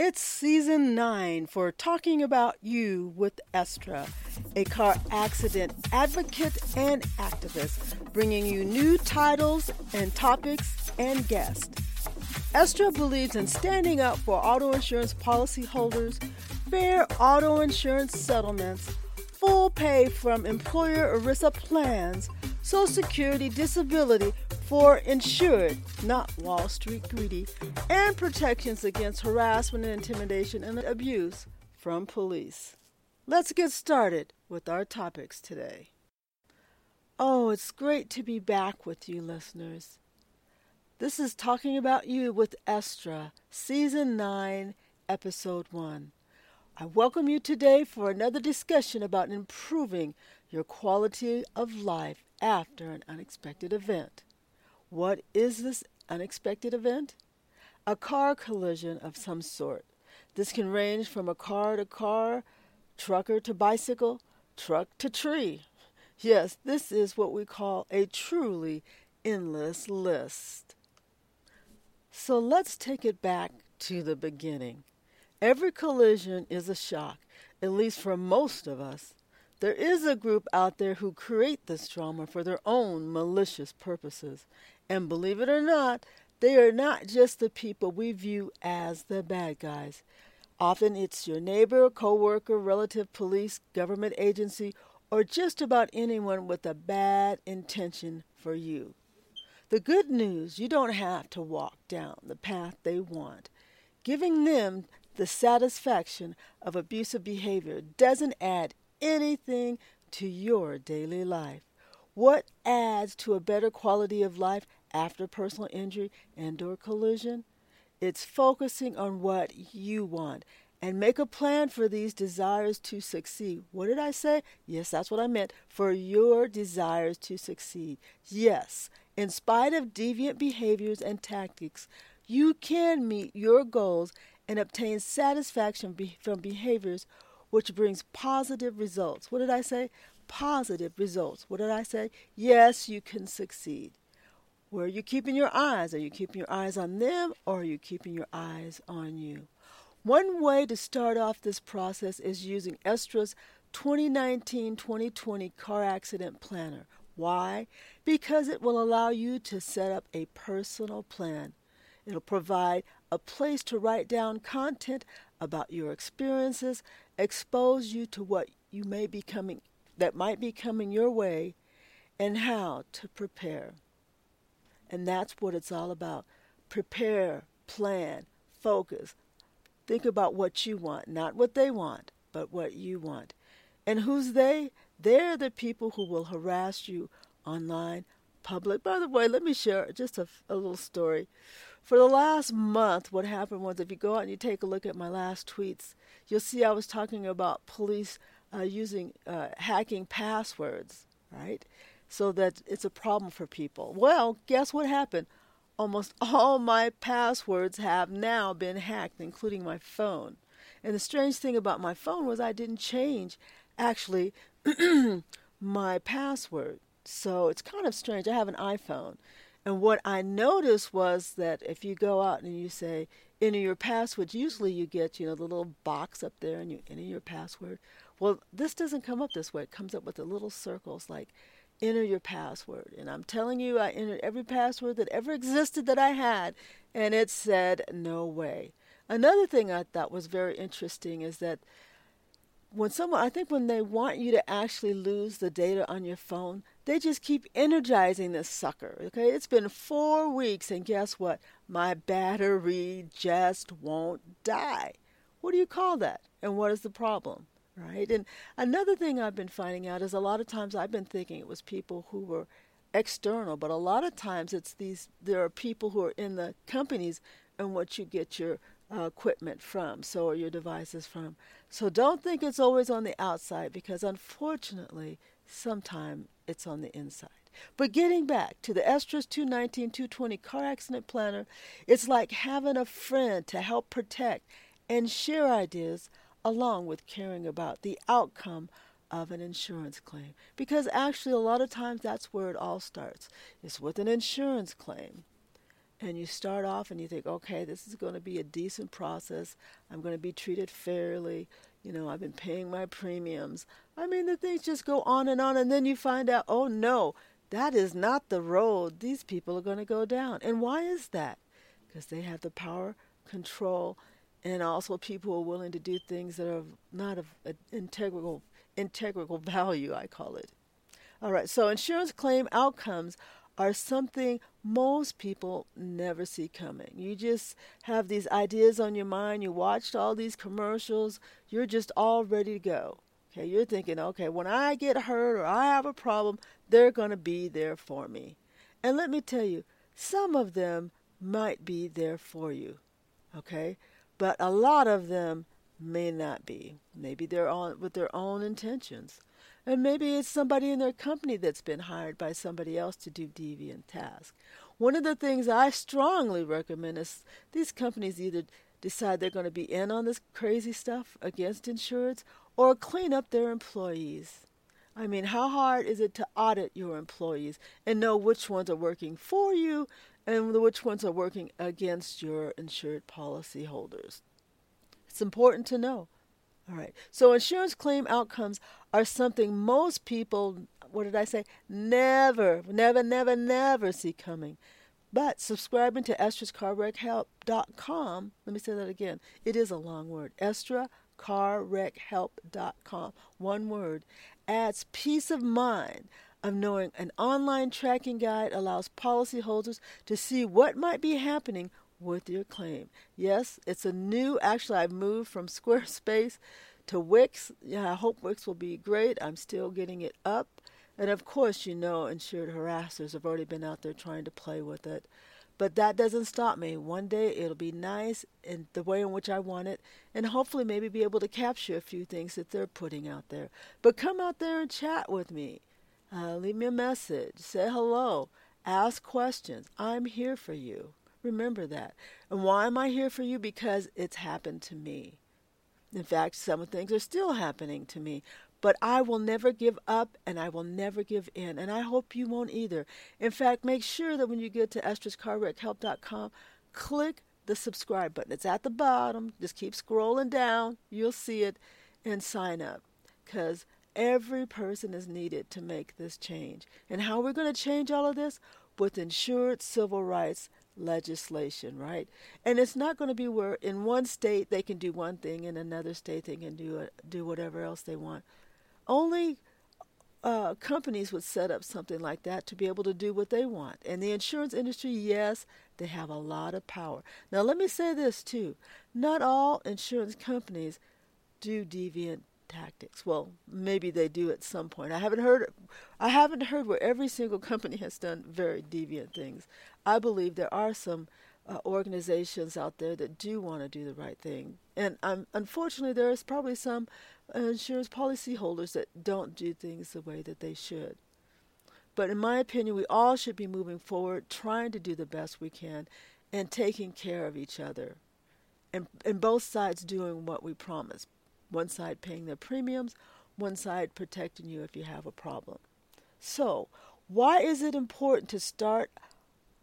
It's season 9 for Talking About You with Estra, a car accident advocate and activist, bringing you new titles and topics and guests. Estra believes in standing up for auto insurance policyholders, fair auto insurance settlements, full pay from employer ERISA plans, Social Security disability for insured, not Wall Street greedy, and protections against harassment and intimidation and abuse from police. Let's get started with our topics today. Oh, it's great to be back with you, listeners. This is Talking About You with Estra, Season 9, Episode 1. I welcome you today for another discussion about improving your quality of life after an unexpected event. What is this unexpected event? A car collision of some sort. This can range from a car to car, trucker to bicycle, truck to tree. Yes, this is what we call a truly endless list. So let's take it back to the beginning. Every collision is a shock, at least for most of us. There is a group out there who create this trauma for their own malicious purposes. And believe it or not, they are not just the people we view as the bad guys. Often it's your neighbor, coworker, relative, police, government agency, or just about anyone with a bad intention for you. The good news, you don't have to walk down the path they want. Giving them the satisfaction of abusive behavior doesn't add anything to your daily life. What adds to a better quality of life after personal injury and/or collision? It's focusing on what you want and make a plan for these desires to succeed. What did I say? Yes, that's what I meant. For your desires to succeed. Yes, in spite of deviant behaviors and tactics, you can meet your goals and obtain satisfaction from behaviors which brings positive results. What did I say? Positive results. What did I say? Yes, you can succeed. Where are you keeping your eyes? Are you keeping your eyes on them, or are you keeping your eyes on you? One way to start off this process is using Estra's 2019-2020 Car Accident Planner. Why? Because it will allow you to set up a personal plan. It'll provide a place to write down content about your experiences, expose you to what you may be coming, that might be coming your way, and how to prepare. And that's what it's all about. Prepare, plan, focus. Think about what you want, not what they want, but what you want. And who's they? They're the people who will harass you online, public. By the way, let me share just a little story. For the last month, what happened was, if you go out and you take a look at my last tweets, you'll see I was talking about police hacking passwords, right? So that it's a problem for people. Well, guess what happened? Almost all my passwords have now been hacked, including my phone. And the strange thing about my phone was I didn't change, actually, my password. So it's kind of strange. I have an iPhone. And what I noticed was that if you go out and you say, enter your password, usually you get, the little box up there and you enter your password. Well, this doesn't come up this way. It comes up with the little circles like, enter your password. And I'm telling you, I entered every password that ever existed that I had, and it said, no way. Another thing I thought was very interesting is that when they want you to actually lose the data on your phone, they just keep energizing this sucker, okay? It's been 4 weeks, and guess what? My battery just won't die. What do you call that? And what is the problem, right? And another thing I've been finding out is a lot of times I've been thinking it was people who were external, but a lot of times there are people who are in the companies and what you get your equipment from, or your devices from. So don't think it's always on the outside, because unfortunately, sometimes it's on the inside. But getting back to the Estra's 2019-2020 Car Accident Planner, it's like having a friend to help protect and share ideas along with caring about the outcome of an insurance claim. Because actually, a lot of times that's where it all starts. It's with an insurance claim. And you start off and you think, okay, this is going to be a decent process. I'm going to be treated fairly. You know, I've been paying my premiums. I mean, the things just go on. And then you find out, oh, no, that is not the road. These people are going to go down. And why is that? Because they have the power, control, and also people are willing to do things that are not of integral value, I call it. All right, so insurance claim outcomes are something most people never see coming. You just have these ideas on your mind. You watched all these commercials. You're just all ready to go. Okay, you're thinking, okay, when I get hurt or I have a problem, they're going to be there for me. And let me tell you, some of them might be there for you, okay? But a lot of them may not be. Maybe they're on with their own intentions. And maybe it's somebody in their company that's been hired by somebody else to do deviant tasks. One of the things I strongly recommend is these companies either decide they're going to be in on this crazy stuff against insurance or clean up their employees. I mean, how hard is it to audit your employees and know which ones are working for you and which ones are working against your insured policy holders? It's important to know. All right, so insurance claim outcomes are something most people, never see coming. But subscribing to EstrasCarWreckHelp.com, let me say that again. It is a long word. EstrasCarWreckHelp.com, one word, adds peace of mind of knowing an online tracking guide allows policyholders to see what might be happening with your claim. Yes, it's a new, actually I've moved from Squarespace to Wix. Yeah, I hope Wix will be great. I'm still getting it up. And of course, you know, insured harassers have already been out there trying to play with it. But that doesn't stop me. One day it'll be nice in the way in which I want it, and hopefully maybe be able to capture a few things that they're putting out there. But come out there and chat with me. Leave me a message. Say hello. Ask questions. I'm here for you. Remember that. And why am I here for you? Because it's happened to me. In fact, some things are still happening to me. But I will never give up and I will never give in. And I hope you won't either. In fact, make sure that when you get to EstrasCarWreckHelp.com, click the subscribe button. It's at the bottom. Just keep scrolling down. You'll see it. And sign up. Because every person is needed to make this change. And how we're going to change all of this? With insured civil rights legislation, right? And it's not going to be where in one state they can do one thing, in another state they can do whatever else they want. Only companies would set up something like that to be able to do what they want. And the insurance industry, yes, they have a lot of power. Now, let me say this too. Not all insurance companies do deviant tactics. Well, maybe they do at some point. I haven't heard where every single company has done very deviant things. I believe there are some organizations out there that do want to do the right thing, and unfortunately, there is probably some insurance policy holders that don't do things the way that they should. But in my opinion, we all should be moving forward, trying to do the best we can, and taking care of each other, and both sides doing what we promise. One side paying their premiums, one side protecting you if you have a problem. So, why is it important to start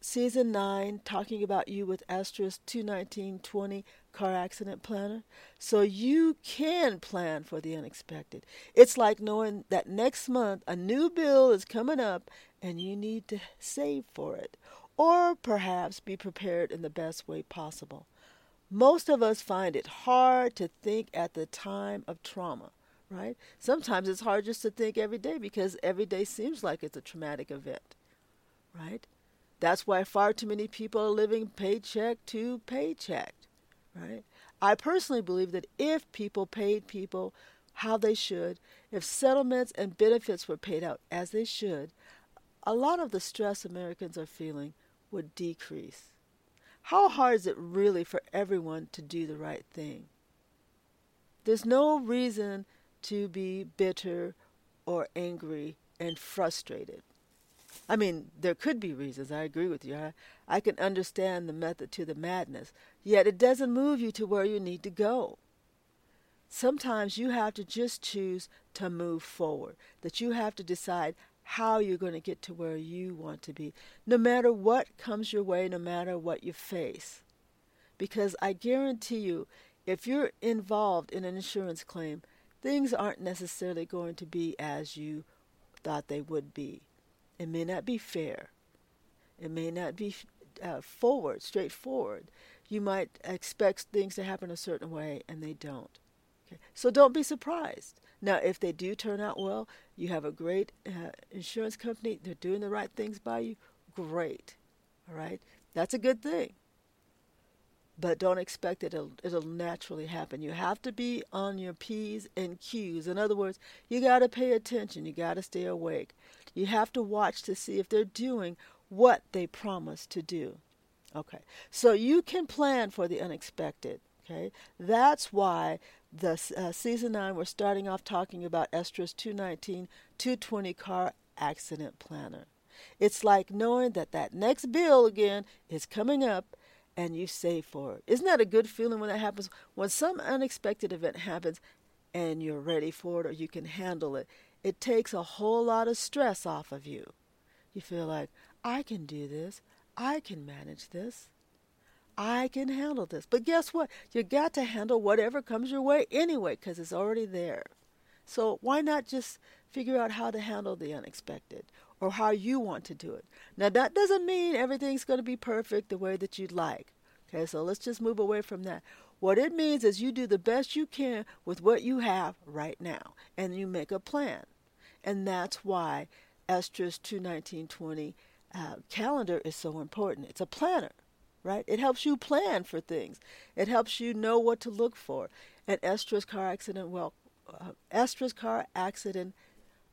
Season 9 talking about you with Estra's 219-20 Car Accident Planner? So you can plan for the unexpected. It's like knowing that next month a new bill is coming up and you need to save for it, or perhaps be prepared in the best way possible. Most of us find it hard to think at the time of trauma, right? Sometimes it's hard just to think every day because every day seems like it's a traumatic event, right? That's why far too many people are living paycheck to paycheck, right? I personally believe that if people paid people how they should, if settlements and benefits were paid out as they should, a lot of the stress Americans are feeling would decrease. How hard is it really for everyone to do the right thing? There's no reason to be bitter or angry and frustrated. I mean, there could be reasons. I agree with you. I can understand the method to the madness. Yet it doesn't move you to where you need to go. Sometimes you have to just choose to move forward. That you have to decide, how you're going to get to where you want to be, no matter what comes your way, no matter what you face. Because I guarantee you, if you're involved in an insurance claim, things aren't necessarily going to be as you thought they would be. It may not be fair. It may not be straightforward. You might expect things to happen a certain way, and they don't. Okay? So don't be surprised. Now, if they do turn out well, you have a great insurance company, they're doing the right things by you, great. All right? That's a good thing. But don't expect that it'll naturally happen. You have to be on your P's and Q's. In other words, you got to pay attention. You got to stay awake. You have to watch to see if they're doing what they promised to do. Okay, so you can plan for the unexpected. Okay, that's why the Season 9, we're starting off talking about Estra's 219, 220 Car Accident Planner. It's like knowing that next bill again is coming up, and you save for it. Isn't that a good feeling when that happens? When some unexpected event happens and you're ready for it or you can handle it, it takes a whole lot of stress off of you. You feel like, I can do this. I can manage this. I can handle this. But guess what? You got to handle whatever comes your way anyway because it's already there. So why not just figure out how to handle the unexpected or how you want to do it? Now, that doesn't mean everything's going to be perfect the way that you'd like. Okay, so let's just move away from that. What it means is you do the best you can with what you have right now, and you make a plan. And that's why Estra's 21920 calendar is so important. It's a planner, right? It helps you plan for things. It helps you know what to look for. And Estra's Car Accident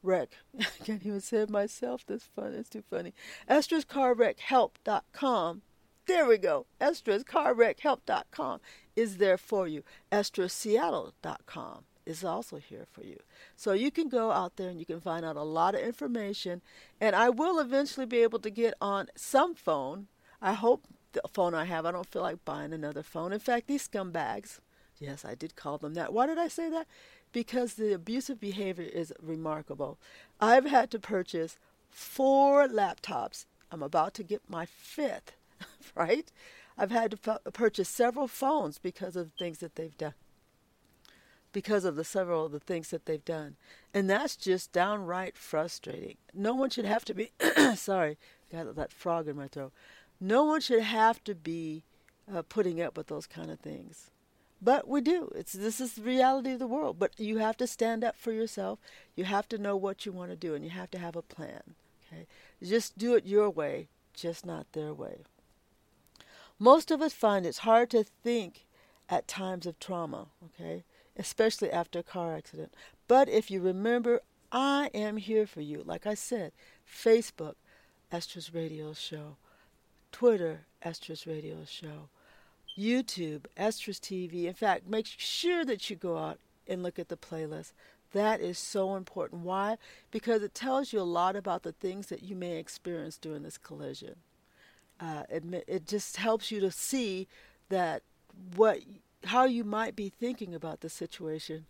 Wreck. I can't even say it myself. That's fun. It's too funny. EstrasCarWreckHelp.com. There we go. EstrasCarWreckHelp.com is there for you. EstraSeattle.com is also here for you. So you can go out there and you can find out a lot of information. And I will eventually be able to get on some phone. I hope the phone I have. I don't feel like buying another phone. In fact, these scumbags. Yes, I did call them that. Why did I say that? Because the abusive behavior is remarkable. I've had to purchase 4 laptops. I'm about to get my 5th, right? I've had to purchase several phones because of things that they've done. Because of the things that they've done. And that's just downright frustrating. No one should have to be, sorry, got that frog in my throat. No one should have to be putting up with those kind of things. But we do. This is the reality of the world. But you have to stand up for yourself. You have to know what you want to do, and you have to have a plan. Okay? Just do it your way, just not their way. Most of us find it's hard to think at times of trauma, okay? Especially after a car accident. But if you remember, I am here for you. Like I said, Facebook, Estra's Radio Show. Twitter, Estra's Radio Show. YouTube, Estra's TV. In fact, make sure that you go out and look at the playlist. That is so important. Why? Because it tells you a lot about the things that you may experience during this collision. It just helps you to see that how you might be thinking about the situation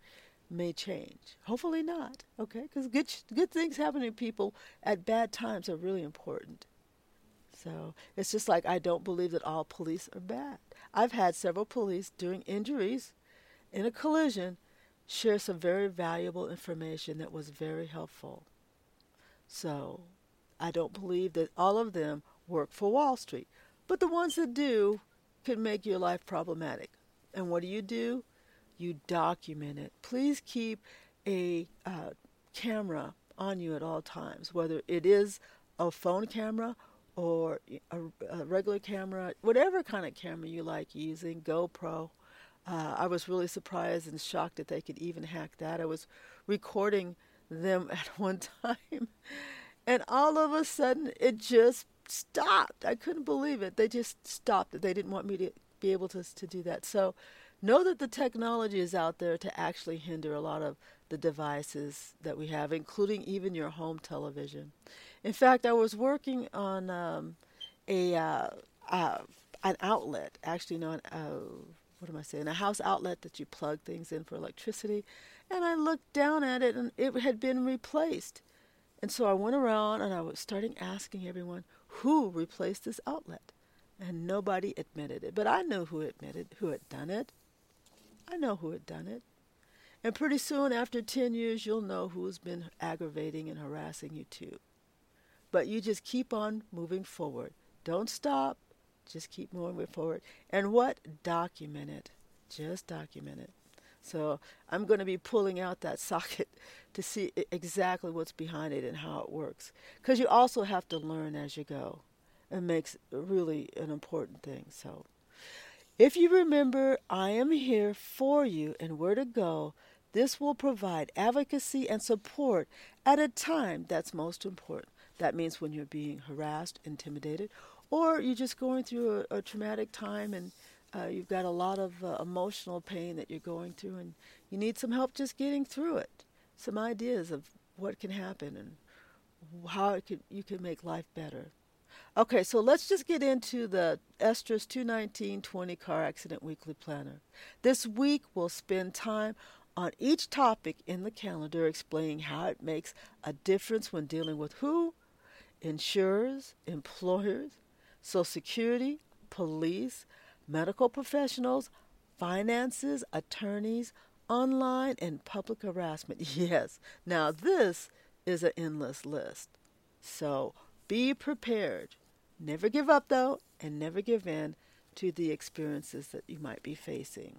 may change. Hopefully not, okay? Because good things happening to people at bad times are really important. So it's just like I don't believe that all police are bad. I've had several police during injuries in a collision share some very valuable information that was very helpful. So I don't believe that all of them work for Wall Street. But the ones that do can make your life problematic. And what do? You document it. Please keep a camera on you at all times, whether it is a phone camera or a regular camera, whatever kind of camera you like using, GoPro. I was really surprised and shocked that they could even hack that. I was recording them at one time, and all of a sudden it just stopped. I couldn't believe it. They just stopped it. They didn't want me to be able to do that. So know that the technology is out there to actually hinder a lot of the devices that we have, including even your home television. In fact, I was working on an outlet, actually, a house outlet that you plug things in for electricity, and I looked down at it, and it had been replaced. And so I went around and I was starting asking everyone who replaced this outlet. And nobody admitted it. But I knew who had done it. I know who had done it. And pretty soon, after 10 years, you'll know who's been aggravating and harassing you too. But you just keep on moving forward. Don't stop. Just keep moving forward. And what? Document it. Just document it. So I'm going to be pulling out that socket to see exactly what's behind it and how it works. Because you also have to learn as you go. It makes really an important thing. So if you remember, I am here for you and where to go. This will provide advocacy and support at a time that's most important. That means when you're being harassed, intimidated, or you're just going through a traumatic time and you've got a lot of emotional pain that you're going through and you need some help just getting through it. Some ideas of what can happen and how it could, you can make life better. Okay, so let's just get into the Estra's 219-20 Car Accident Weekly Planner. This week we'll spend time on each topic in the calendar explaining how it makes a difference when dealing with who? Insurers, employers, Social Security, police, medical professionals, finances, attorneys, online, and public harassment. Yes, now this is an endless list. So be prepared. Never give up, though, and never give in to the experiences that you might be facing.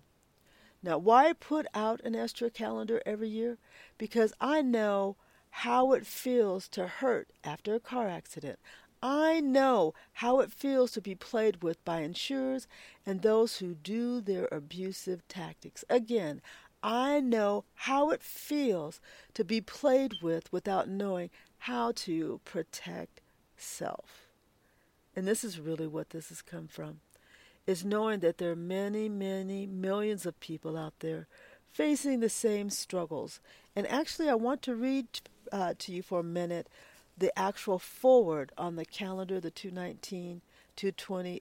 Now, why put out an Estra calendar every year? Because I know how it feels to hurt after a car accident. I know how it feels to be played with by insurers and those who do their abusive tactics. Again, I know how it feels to be played with without knowing how to protect self. And this is really what this has come from, is knowing that there are many, many millions of people out there facing the same struggles. And actually, I want to read to you for a minute the actual forward on the calendar, the 219-220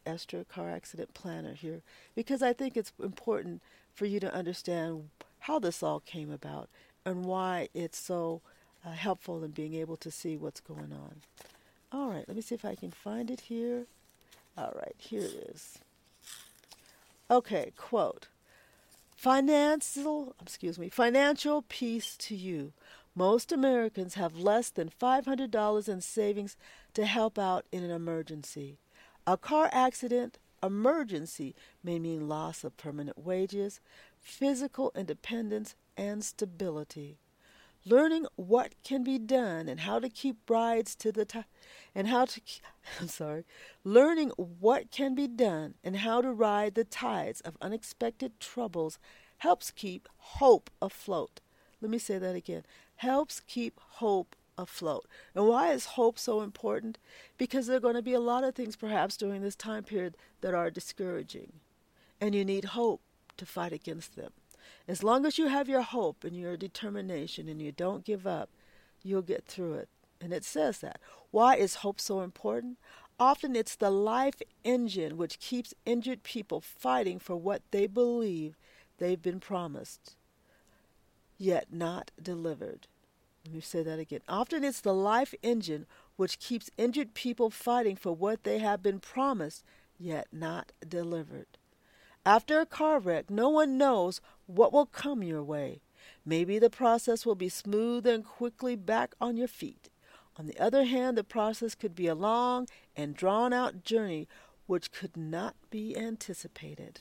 Estra Car Accident Planner here, because I think it's important for you to understand how this all came about and why it's so helpful in being able to see what's going on. All right, let me see if I can find it here. All right, here it is. Okay, quote, financial peace to you. Most Americans have less than $500 in savings to help out in an emergency. A car accident emergency may mean loss of permanent wages, physical independence, and stability. Learning what can be done and how to keep rides to the top, and how to learning what can be done and how to ride the tides of unexpected troubles helps keep hope afloat. Let me say that again. Helps keep hope afloat. And why is hope so important? Because there are going to be a lot of things perhaps during this time period that are discouraging. And you need hope to fight against them. As long as you have your hope and your determination and you don't give up, you'll get through it. And it says that. Why is hope so important? Often it's the life engine which keeps injured people fighting for what they believe they've been promised, yet not delivered. Let me say that again. Often it's the life engine which keeps injured people fighting for what they have been promised, yet not delivered. After a car wreck, no one knows what will come your way. Maybe the process will be smooth and quickly back on your feet. On the other hand, the process could be a long and drawn-out journey which could not be anticipated.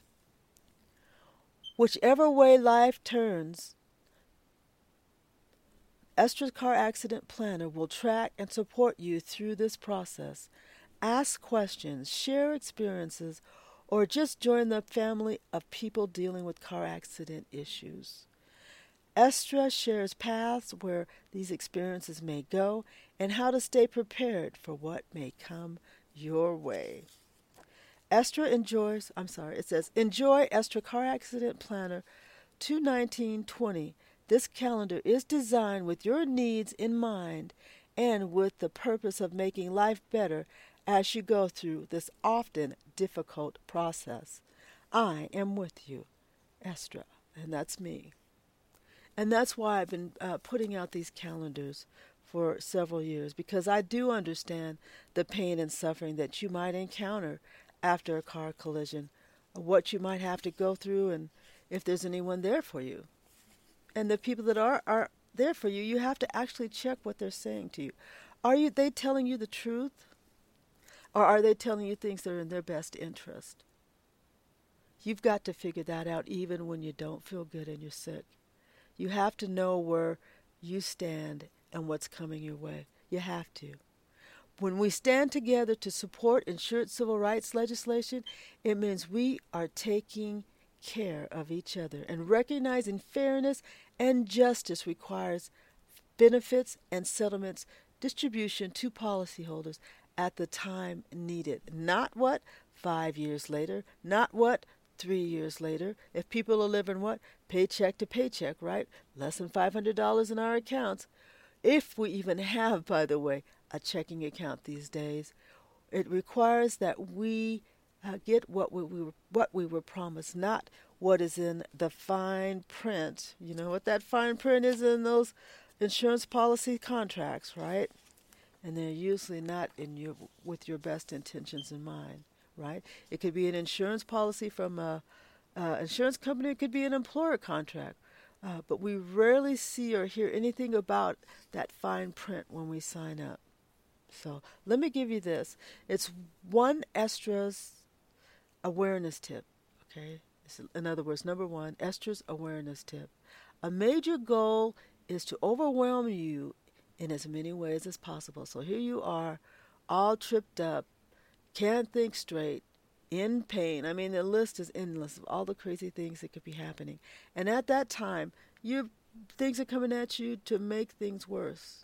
Whichever way life turns, Estra's Car Accident Planner will track and support you through this process. Ask questions, share experiences, or just join the family of people dealing with car accident issues. Estra shares paths where these experiences may go and how to stay prepared for what may come your way. Enjoy Estra Car Accident Planner 219-20. This calendar is designed with your needs in mind and with the purpose of making life better as you go through this often difficult process. I am with you, Estra, and that's me. And that's why I've been putting out these calendars for several years, because I do understand the pain and suffering that you might encounter after a car collision, what you might have to go through, and if there's anyone there for you. And the people that are there for you, you have to actually check what they're saying to you. Are they telling you the truth? Or are they telling you things that are in their best interest? You've got to figure that out even when you don't feel good and you're sick. You have to know where you stand and what's coming your way. You have to. When we stand together to support insured civil rights legislation, it means we are taking care of each other and recognizing fairness and justice requires benefits and settlements distribution to policyholders at the time needed. Not what? 5 years later. Not what? 3 years later. If people are living what? Paycheck to paycheck, right? Less than $500 in our accounts. If we even have, by the way, a checking account these days, it requires that we get what we were promised, not what is in the fine print. You know what that fine print is in those insurance policy contracts, right? And they're usually not with your best intentions in mind, right? It could be an insurance policy from an insurance company. It could be an employer contract. But we rarely see or hear anything about that fine print when we sign up. So let me give you this. It's one ESTRA's awareness tip, okay? In other words, number one, ESTRA's awareness tip. A major goal is to overwhelm you in as many ways as possible. So here you are, all tripped up, can't think straight, in pain. I mean, the list is endless of all the crazy things that could be happening. And at that time, things are coming at you to make things worse.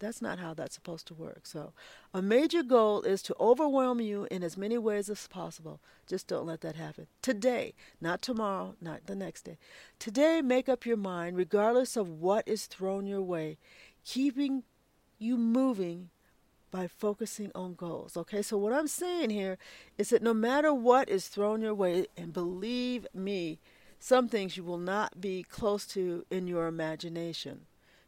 That's not how that's supposed to work. So a major goal is to overwhelm you in as many ways as possible. Just don't let that happen. Today, not tomorrow, not the next day. Today, make up your mind, regardless of what is thrown your way, keeping you moving by focusing on goals. Okay, so what I'm saying here is that no matter what is thrown your way, and believe me, some things you will not be close to in your imagination.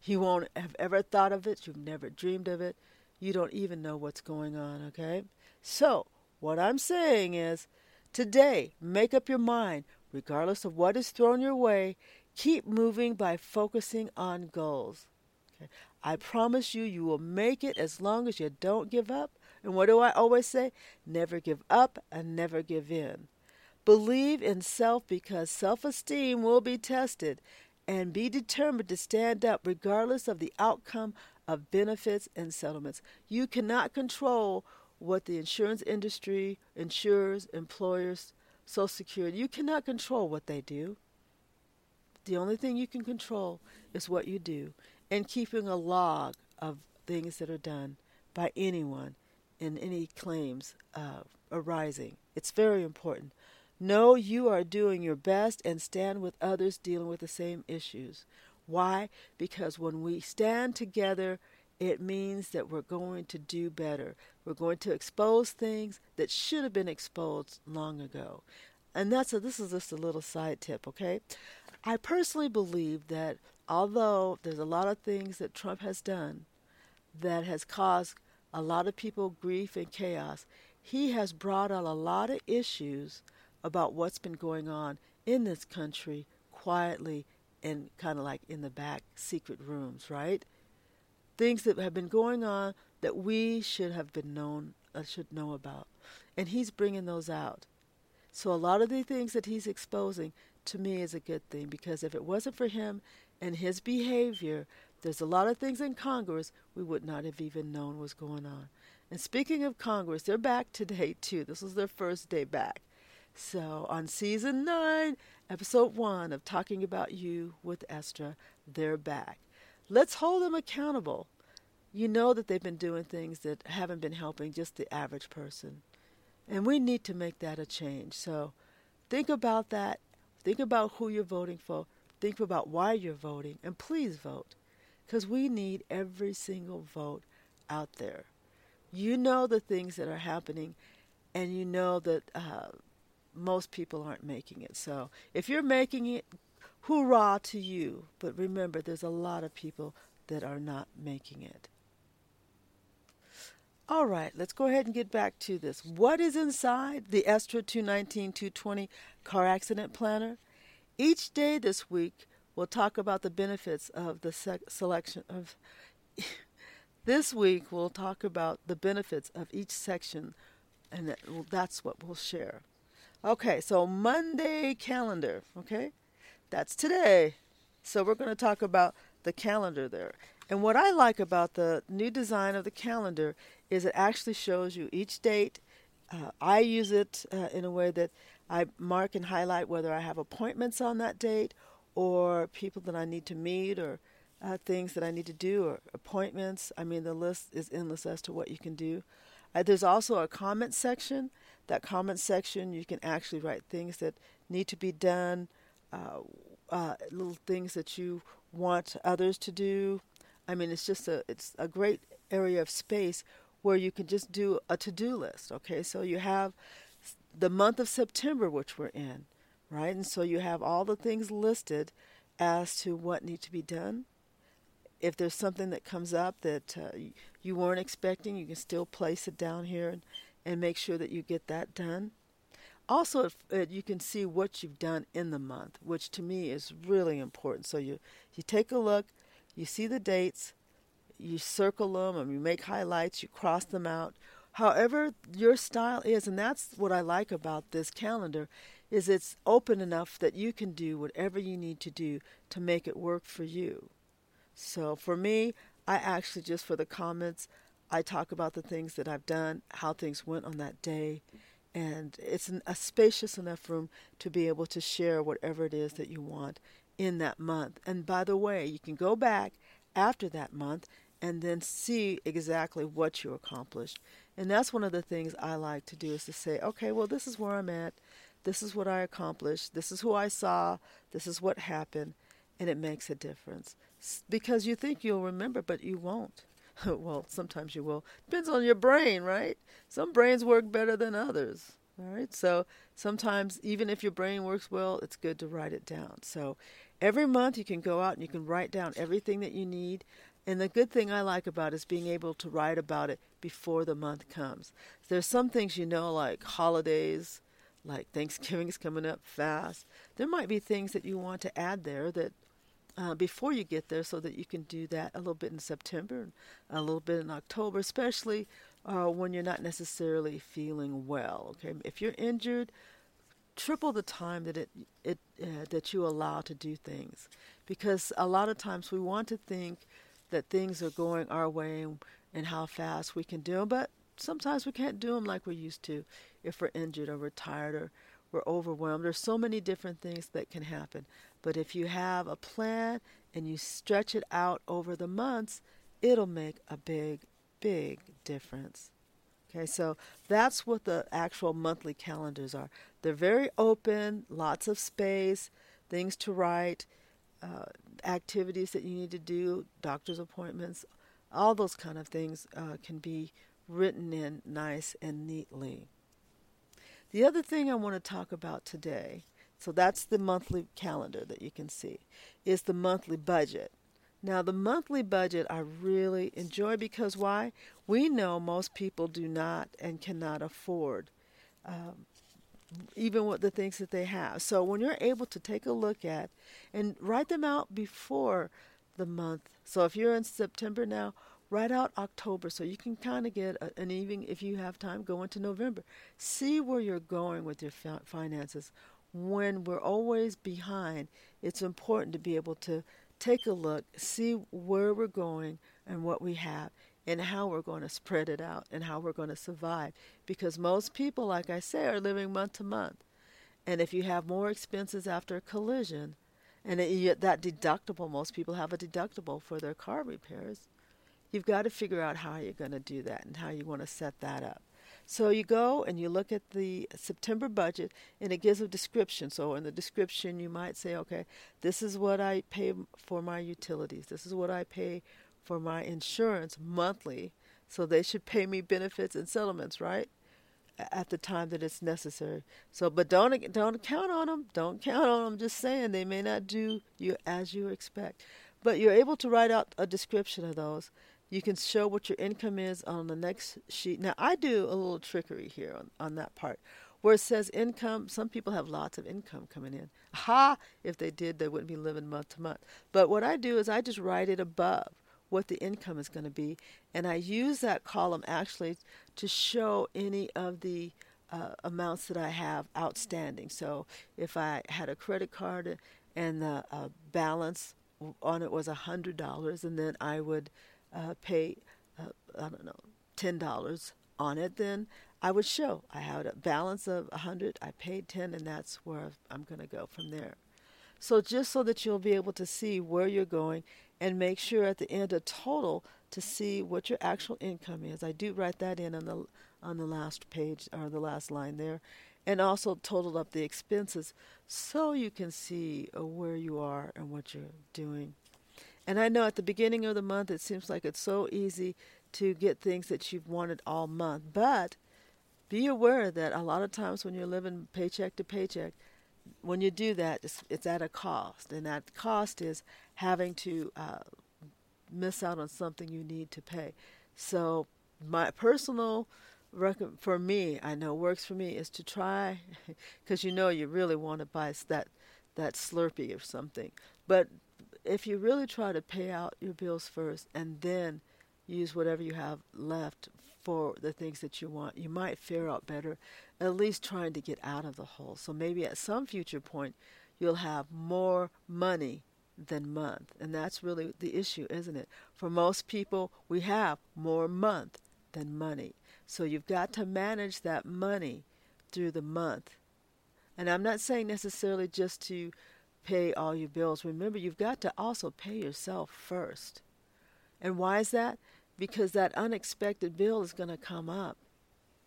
You won't have ever thought of it. You've never dreamed of it. You don't even know what's going on, okay? So what I'm saying is today, make up your mind. Regardless of what is thrown your way, keep moving by focusing on goals. Okay? I promise you, you will make it as long as you don't give up. And what do I always say? Never give up and never give in. Believe in self because self-esteem will be tested. And be determined to stand up regardless of the outcome of benefits and settlements. You cannot control what the insurance industry, insurers, employers, Social Security, you cannot control what they do. The only thing you can control is what you do and keeping a log of things that are done by anyone in any claims arising. It's very important. Know you are doing your best and stand with others dealing with the same issues. Why? Because when we stand together, it means that we're going to do better. We're going to expose things that should have been exposed long ago. And this is just a little side tip, okay? I personally believe that although there's a lot of things that Trump has done that has caused a lot of people grief and chaos, he has brought out a lot of issues about what's been going on in this country quietly and kind of like in the back secret rooms, right? Things that have been going on that we should know about. And he's bringing those out. So a lot of the things that he's exposing to me is a good thing because if it wasn't for him and his behavior, there's a lot of things in Congress we would not have even known was going on. And speaking of Congress, they're back today too. This was their first day back. So on Season 9, Episode 1 of Talking About You with Estra, they're back. Let's hold them accountable. You know that they've been doing things that haven't been helping just the average person. And we need to make that a change. So think about that. Think about who you're voting for. Think about why you're voting. And please vote. Because we need every single vote out there. You know the things that are happening. And you know that most people aren't making it. So if you're making it, hoorah to you. But remember, there's a lot of people that are not making it. All right, let's go ahead and get back to this. What is inside the Estra 219-220 Car Accident Planner? Each day this week, we'll talk about the benefits of the selection of... This week, we'll talk about the benefits of each section, and that's what we'll share. Okay, so Monday calendar, okay? That's today. So we're going to talk about the calendar there. And what I like about the new design of the calendar is it actually shows you each date. I use it in a way that I mark and highlight whether I have appointments on that date or people that I need to meet or things that I need to do or appointments. I mean, the list is endless as to what you can do. There's also a comment section. That comment section, you can actually write things that need to be done, little things that you want others to do. I mean, it's just a great area of space where you can just do a to-do list, okay? So you have the month of September, which we're in, right? And so you have all the things listed as to what need to be done. If there's something that comes up that you weren't expecting, you can still place it down here and make sure that you get that done. Also, you can see what you've done in the month, which to me is really important. So you take a look, you see the dates, you circle them, and you make highlights, you cross them out. However your style is, and that's what I like about this calendar, is it's open enough that you can do whatever you need to do to make it work for you. So for me, I actually just for the comments, I talk about the things that I've done, how things went on that day, and it's a spacious enough room to be able to share whatever it is that you want in that month. And by the way, you can go back after that month and then see exactly what you accomplished. And that's one of the things I like to do is to say, okay, well, this is where I'm at. This is what I accomplished. This is who I saw. This is what happened. And it makes a difference. Because you think you'll remember, but you won't. Well, sometimes you will. Depends on your brain, right? Some brains work better than others. All right. So sometimes, even if your brain works well, it's good to write it down. So every month you can go out and you can write down everything that you need. And the good thing I like about it is being able to write about it before the month comes. There's some things you know, like holidays, like Thanksgiving is coming up fast. There might be things that you want to add there that before you get there so that you can do that a little bit in September, a little bit in October, especially when you're not necessarily feeling well. Okay, if you're injured, triple the time that that you allow to do things, because a lot of times we want to think that things are going our way and how fast we can do them, but sometimes we can't do them like we used to if we're injured or we're tired or we're overwhelmed. There's so many different things that can happen. But if you have a plan and you stretch it out over the months, it'll make a big, big difference. Okay, so that's what the actual monthly calendars are. They're very open, lots of space, things to write, activities that you need to do, doctor's appointments, all those kind of things can be written in nice and neatly. The other thing I want to talk about today, so that's the monthly calendar that you can see, is the monthly budget. Now, the monthly budget I really enjoy because why? We know most people do not and cannot afford even what the things that they have. So when you're able to take a look at and write them out before the month, so if you're in September now, right out October, so you can kind of get an even, if you have time, go into November. See where you're going with your finances. When we're always behind, it's important to be able to take a look, see where we're going and what we have and how we're going to spread it out and how we're going to survive. Because most people, like I say, are living month to month. And if you have more expenses after a collision, and that deductible, most people have a deductible for their car repairs, you've got to figure out how you're going to do that and how you want to set that up. So you go and you look at the September budget, and it gives a description. So in the description, you might say, okay, this is what I pay for my utilities. This is what I pay for my insurance monthly. So they should pay me benefits and settlements, right, at the time that it's necessary. So, but don't count on them. Don't count on them. Just saying they may not do you as you expect. But you're able to write out a description of those. You can show what your income is on the next sheet. Now, I do a little trickery here on that part. Where it says income, some people have lots of income coming in. Ha! If they did, they wouldn't be living month to month. But what I do is I just write it above what the income is going to be. And I use that column actually to show any of the amounts that I have outstanding. So if I had a credit card and the balance on it was $100, and then I would pay, I don't know, $10 on it, then I would show I had a balance of $100, I paid $10, and that's where I'm going to go from there. So just so that you'll be able to see where you're going and make sure at the end a total to see what your actual income is. I do write that in on the last page or the last line there, and also total up the expenses so you can see where you are and what you're doing. And I know at the beginning of the month it seems like it's so easy to get things that you've wanted all month, but be aware that a lot of times when you're living paycheck to paycheck, when you do that, it's at a cost. And that cost is having to miss out on something you need to pay. So my personal recommend for me, I know works for me, is to try, because you know you really want to buy that Slurpee or something. But if you really try to pay out your bills first and then use whatever you have left for the things that you want, you might fare out better, at least trying to get out of the hole. So maybe at some future point, you'll have more money than month. And that's really the issue, isn't it? For most people, we have more month than money. So you've got to manage that money through the month. And I'm not saying necessarily just to pay all your bills. Remember, you've got to also pay yourself first. And why is that? Because that unexpected bill is going to come up.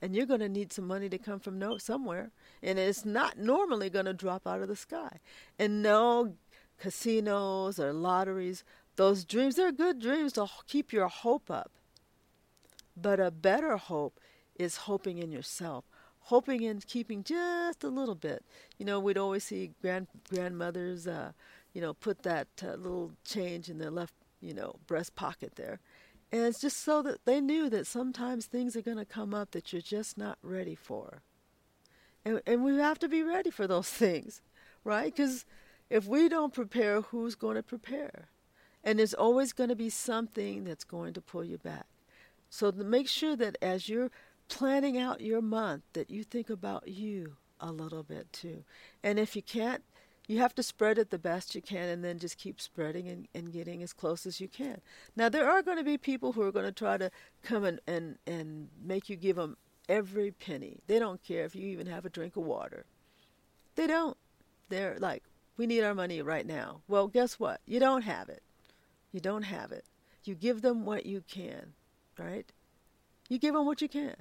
And you're going to need some money to come from somewhere. And it's not normally going to drop out of the sky. And no casinos or lotteries, those dreams, they're good dreams to keep your hope up. But a better hope is hoping in yourself. Hoping and keeping just a little bit. You know, we'd always see grandmothers, put that little change in their left, breast pocket there. And it's just so that they knew that sometimes things are going to come up that you're just not ready for. And we have to be ready for those things, right? Because if we don't prepare, who's going to prepare? And there's always going to be something that's going to pull you back. So to make sure that as you're planning out your month, that you think about you a little bit too. And if you can't, you have to spread it the best you can and then just keep spreading and getting as close as you can. Now, there are going to be people who are going to try to come and make you give them every penny. They don't care if you even have a drink of water. They don't. They're like, we need our money right now. Well, guess what? You don't have it. You don't have it. You give them what you can, right? You give them what you can.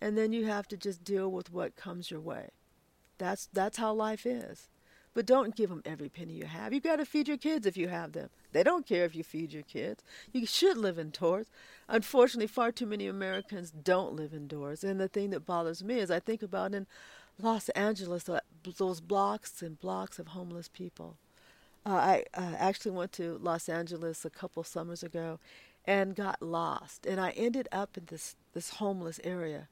And then you have to just deal with what comes your way. That's how life is. But don't give them every penny you have. You've got to feed your kids if you have them. They don't care if you feed your kids. You should live indoors. Unfortunately, far too many Americans don't live indoors. And the thing that bothers me is I think about in Los Angeles, those blocks and blocks of homeless people. I actually went to Los Angeles a couple summers ago and got lost. And I ended up in this homeless area.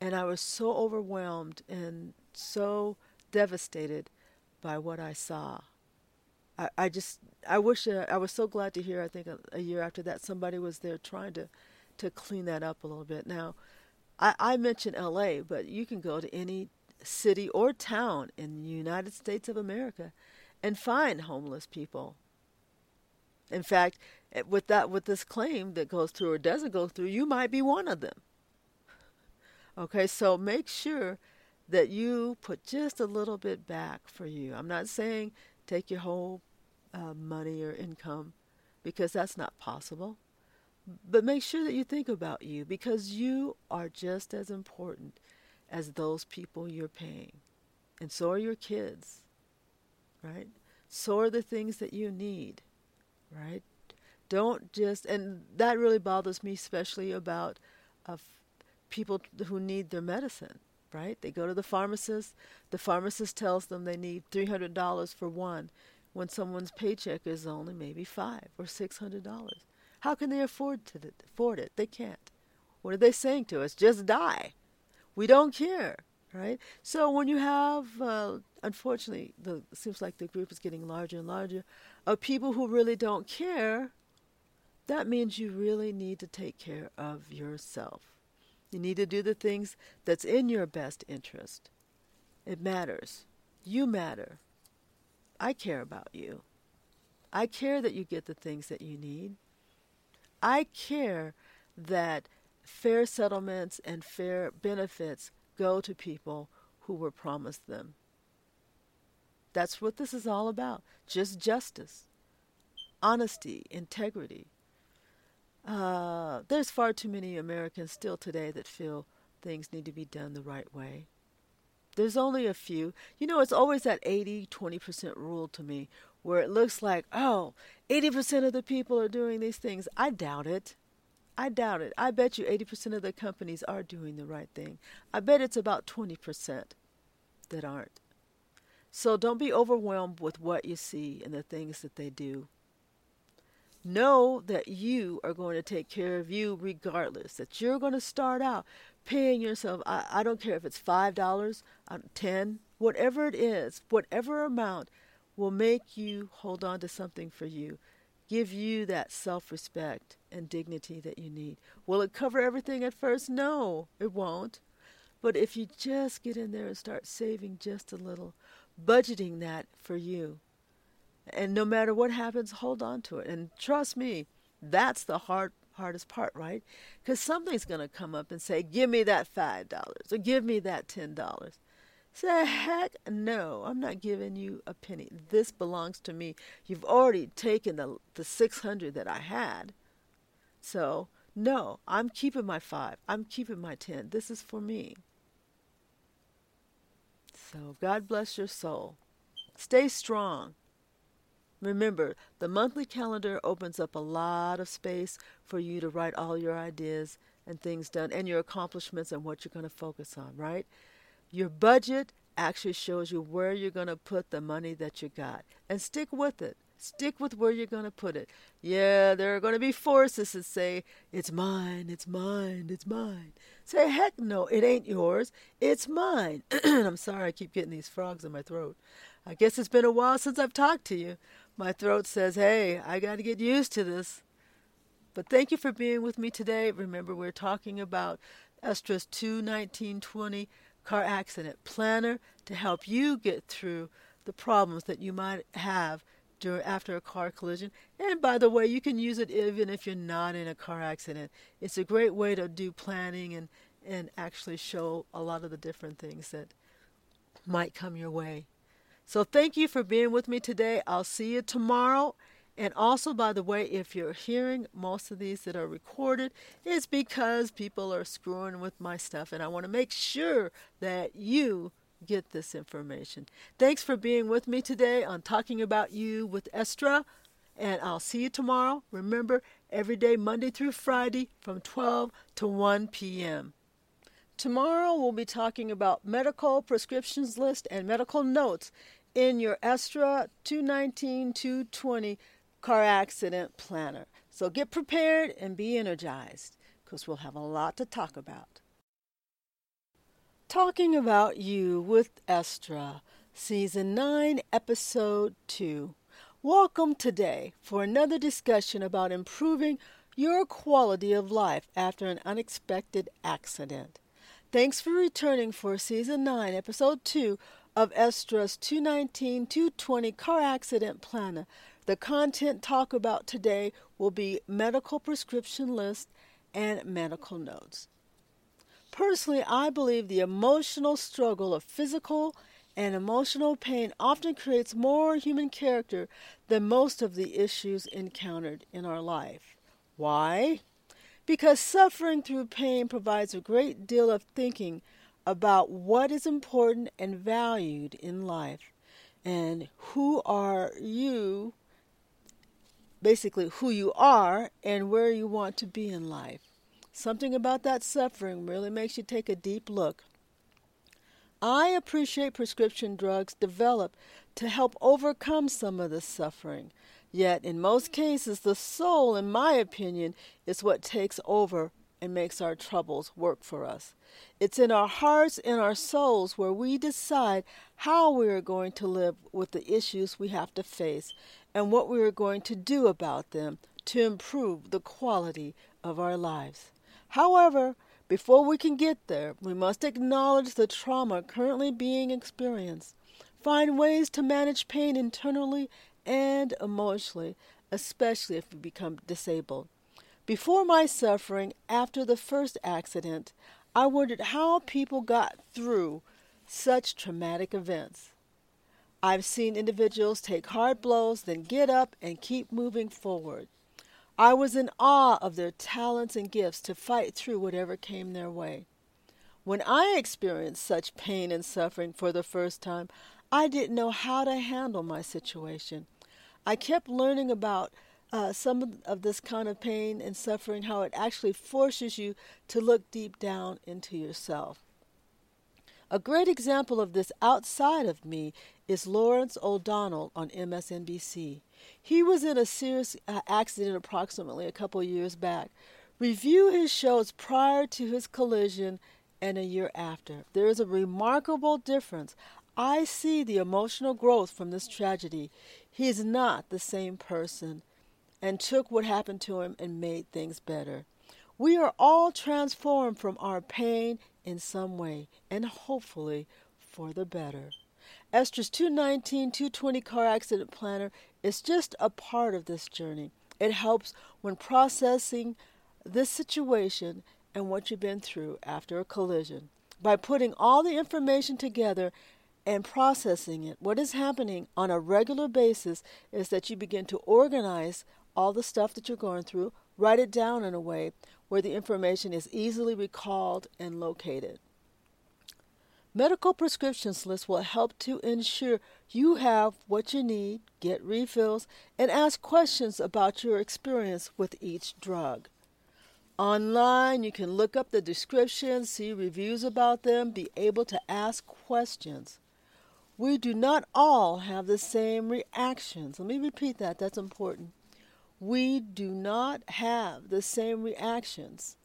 And I was so overwhelmed and so devastated by what I saw. I was so glad to hear, I think a year after that, somebody was there trying to clean that up a little bit. Now, I mentioned LA, but you can go to any city or town in the United States of America and find homeless people. In fact, with this claim that goes through or doesn't go through, you might be one of them. Okay, so make sure that you put just a little bit back for you. I'm not saying take your whole money or income, because that's not possible. But make sure that you think about you, because you are just as important as those people you're paying. And so are your kids, right? So are the things that you need, right? And that really bothers me, especially about people who need their medicine. Right? They go to the pharmacist. The pharmacist tells them they need $300 for one when someone's paycheck is only maybe $500 or $600. How can they afford it? They can't. What are they saying to us? Just die. We don't care, right? So when you have, unfortunately, it seems like the group is getting larger and larger, of people who really don't care, that means you really need to take care of yourself. You need to do the things that's in your best interest. It matters. You matter. I care about you. I care that you get the things that you need. I care that fair settlements and fair benefits go to people who were promised them. That's what this is all about. Just justice, honesty, integrity. There's far too many Americans still today that feel things need to be done the right way. There's only a few. You know, it's always that 80-20% rule to me where it looks like, 80% of the people are doing these things. I doubt it. I bet you 80% of the companies are doing the right thing. I bet it's about 20% that aren't. So don't be overwhelmed with what you see and the things that they do. Know that you are going to take care of you regardless, that you're going to start out paying yourself. I don't care if it's $5, $10, whatever it is, whatever amount will make you hold on to something for you, give you that self-respect and dignity that you need. Will it cover everything at first? No, it won't. But if you just get in there and start saving just a little, budgeting that for you, and no matter what happens, hold on to it. And trust me, that's the hardest part, right? Because something's going to come up and say, give me that $5 or give me that $10. Say, heck no, I'm not giving you a penny. This belongs to me. You've already taken the $600 that I had. So, no, I'm keeping my $5. I'm keeping my $10. This is for me. So, God bless your soul. Stay strong. Remember, the monthly calendar opens up a lot of space for you to write all your ideas and things done and your accomplishments and what you're going to focus on, right? Your budget actually shows you where you're going to put the money that you got. And stick with it. Stick with where you're going to put it. Yeah, there are going to be forces that say, it's mine, it's mine, it's mine. Say, heck no, it ain't yours. It's mine. I'm sorry, I keep getting these frogs in my throat. I guess it's been a while since I've talked to you. My throat says, hey, I got to get used to this. But thank you for being with me today. Remember, we're talking about Estra's 2-19-20 car accident planner to help you get through the problems that you might have after a car collision. And by the way, you can use it even if you're not in a car accident. It's a great way to do planning and actually show a lot of the different things that might come your way. So thank you for being with me today. I'll see you tomorrow. And also, by the way, if you're hearing most of these that are recorded, it's because people are screwing with my stuff. And I want to make sure that you get this information. Thanks for being with me today on Talking About You with Estra. And I'll see you tomorrow. Remember, every day, Monday through Friday, from 12 to 1 p.m. Tomorrow we'll be talking about medical prescriptions list and medical notes in your Estra 219-220 car accident planner. So get prepared and be energized because we'll have a lot to talk about. Talking About You with Estra, Season 9, Episode 2. Welcome today for another discussion about improving your quality of life after an unexpected accident. Thanks for returning for Season 9, Episode 2 of Estra's 219-220 Car Accident Planner. The content talked about today will be medical prescription list and medical notes. Personally, I believe the emotional struggle of physical and emotional pain often creates more human character than most of the issues encountered in our life. Why? Because suffering through pain provides a great deal of thinking about what is important and valued in life. And who are you, basically who you are and where you want to be in life. Something about that suffering really makes you take a deep look. I appreciate prescription drugs developed to help overcome some of the suffering. Yet, in most cases, the soul, in my opinion, is what takes over and makes our troubles work for us. It's in our hearts and our souls where we decide how we are going to live with the issues we have to face and what we are going to do about them to improve the quality of our lives. However, before we can get there, we must acknowledge the trauma currently being experienced, find ways to manage pain internally and emotionally, especially if we become disabled. Before my suffering, after the first accident, I wondered how people got through such traumatic events. I've seen individuals take hard blows, then get up and keep moving forward. I was in awe of their talents and gifts to fight through whatever came their way. When I experienced such pain and suffering for the first time, I didn't know how to handle my situation. I kept learning about some of this kind of pain and suffering, how it actually forces you to look deep down into yourself. A great example of this outside of me is Lawrence O'Donnell on MSNBC. He was in a serious accident approximately a couple years back. Review his shows prior to his collision and a year after. There is a remarkable difference. I see the emotional growth from this tragedy. He is not the same person, and took what happened to him and made things better. We are all transformed from our pain in some way, and hopefully for the better. Estra's 219-220 car accident planner is just a part of this journey. It helps when processing this situation and what you've been through after a collision. By putting all the information together and processing it, what is happening on a regular basis is that you begin to organize all the stuff that you're going through, write it down in a way where the information is easily recalled and located. Medical prescriptions lists will help to ensure you have what you need, get refills, and ask questions about your experience with each drug. Online, you can look up the descriptions, see reviews about them, be able to ask questions. We do not all have the same reactions. Let me repeat that. That's important. We do not have the same reactions.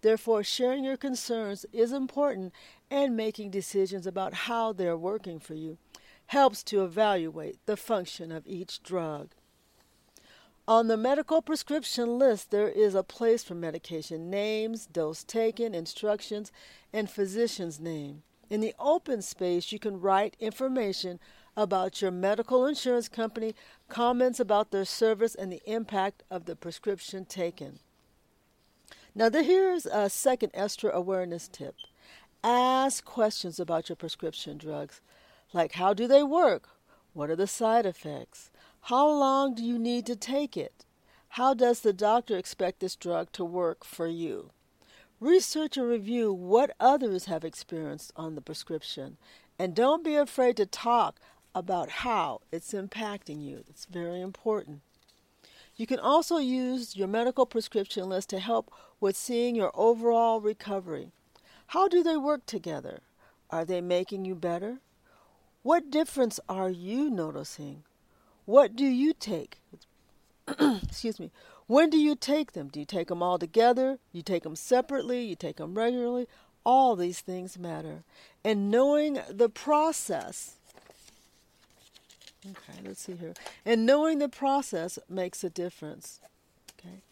Therefore, sharing your concerns is important, and making decisions about how they're working for you helps to evaluate the function of each drug. On the medical prescription list, there is a place for medication names, dose taken, instructions, and physician's name. In the open space, you can write information about your medical insurance company, comments about their service, and the impact of the prescription taken. Now, here's a second Estra awareness tip. Ask questions about your prescription drugs, like how do they work? What are the side effects? How long do you need to take it? How does the doctor expect this drug to work for you? Research and review what others have experienced on the prescription, and don't be afraid to talk about how it's impacting you. It's very important. You can also use your medical prescription list to help with seeing your overall recovery. How do they work together? Are they making you better? What difference are you noticing? What do you take? Excuse me. When do you take them? Do you take them all together? You take them separately? You take them regularly? All these things matter. And knowing the process. Okay, let's see here. And knowing the process makes a difference. Okay.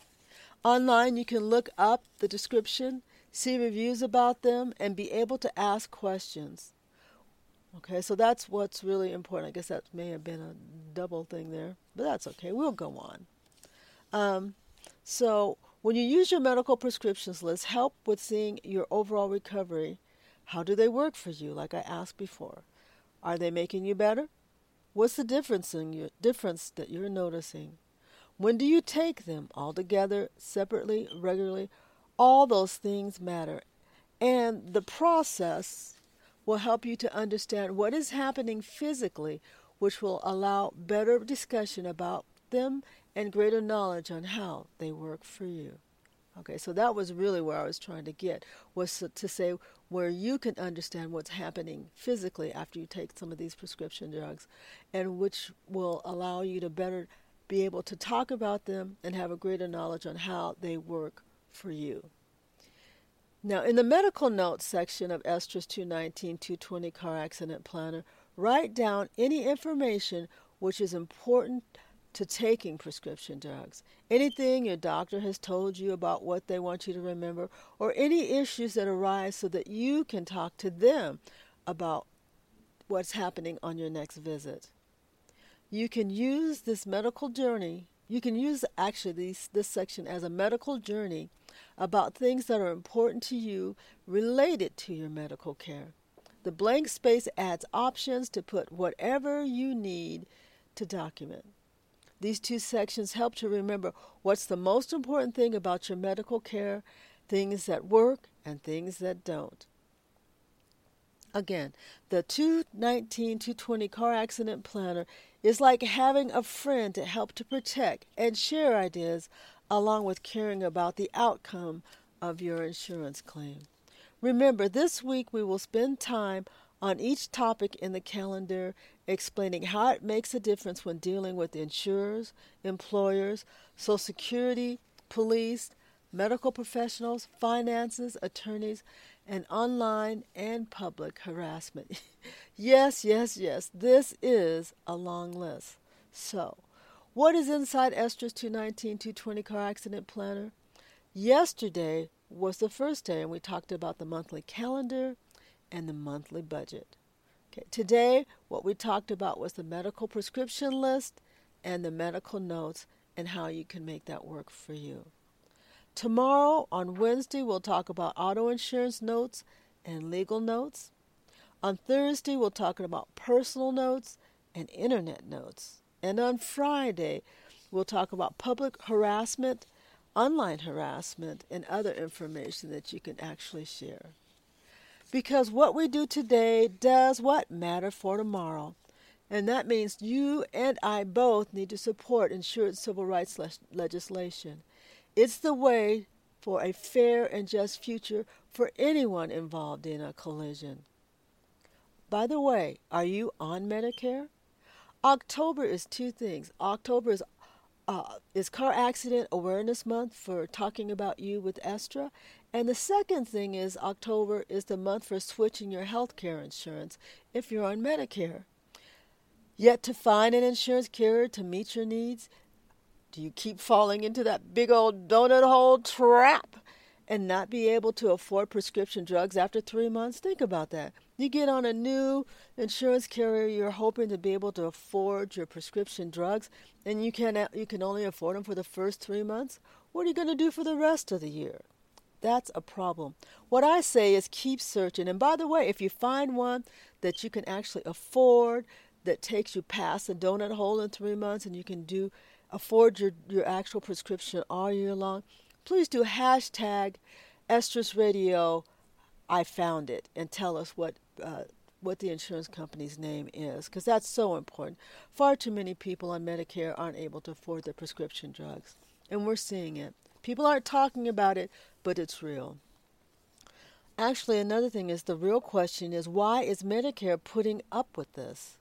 Online, you can look up the description, see reviews about them, and be able to ask questions. Okay, so that's what's really important. I guess that may have been a double thing there, but that's okay. We'll go on. So when you use your medical prescriptions list, help with seeing your overall recovery. How do they work for you? Like I asked before, are they making you better? What's the difference in your difference that you're noticing? When do you take them? All together, separately, regularly? All those things matter. And the process will help you to understand what is happening physically, which will allow better discussion about them and greater knowledge on how they work for you. Okay, so that was really where I was trying to get, was to say where you can understand what's happening physically after you take some of these prescription drugs, and which will allow you to better be able to talk about them and have a greater knowledge on how they work for you. Now, in the medical notes section of Estra's 219, 220 Car Accident Planner, write down any information which is important to taking prescription drugs, anything your doctor has told you about what they want you to remember, or any issues that arise so that you can talk to them about what's happening on your next visit. You can use this medical journey, you can use actually this section as a medical journey about things that are important to you related to your medical care. The blank space adds options to put whatever you need to document. These two sections help to remember what's the most important thing about your medical care, things that work and things that don't. Again, the 219-220 Car Accident Planner is like having a friend to help to protect and share ideas along with caring about the outcome of your insurance claim. Remember, this week we will spend time on each topic in the calendar, explaining how it makes a difference when dealing with insurers, employers, Social Security, police, medical professionals, finances, attorneys, and online and public harassment. Yes, this is a long list. So, what is inside Estra's 219-220 Car Accident Planner? Yesterday was the first day, and we talked about the monthly calendar and the monthly budget. Okay. Today, what we talked about was the medical prescription list and the medical notes and how you can make that work for you. Tomorrow, on Wednesday, we'll talk about auto insurance notes and legal notes. On Thursday, we'll talk about personal notes and internet notes. And on Friday, we'll talk about public harassment, online harassment, and other information that you can actually share. Because what we do today does what matter for tomorrow. And that means you and I both need to support insurance civil rights legislation. It's the way for a fair and just future for anyone involved in a collision. By the way, are you on Medicare? October is two things. October is Car Accident Awareness Month for talking about you with Estra. And the second thing is October is the month for switching your health care insurance if you're on Medicare. Yet to find an insurance carrier to meet your needs? Do you keep falling into that big old donut hole trap and not be able to afford prescription drugs after 3 months? Think about that. You get on a new insurance carrier, you're hoping to be able to afford your prescription drugs, and you can only afford them for the first 3 months. What are you going to do for the rest of the year? That's a problem. What I say is keep searching. And by the way, if you find one that you can actually afford, that takes you past the donut hole in 3 months, and you can afford your actual prescription all year long, please do hashtag EstrasRadio I found it, and tell us what the insurance company's name is, because that's so important. Far too many people on Medicare aren't able to afford their prescription drugs, and we're seeing it. People aren't talking about it, but it's real. Actually, another thing is the real question is, why is Medicare putting up with this?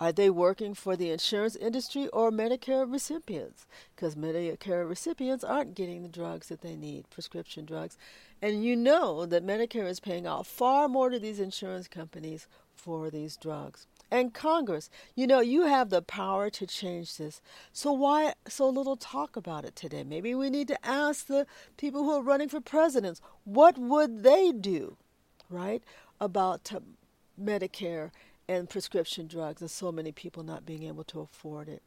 Are they working for the insurance industry or Medicare recipients? Because Medicare recipients aren't getting the drugs that they need, prescription drugs. And you know that Medicare is paying out far more to these insurance companies for these drugs. And Congress, you have the power to change this. So why so little talk about it today? Maybe we need to ask the people who are running for presidents, what would they do, right, about Medicare and prescription drugs and so many people not being able to afford it?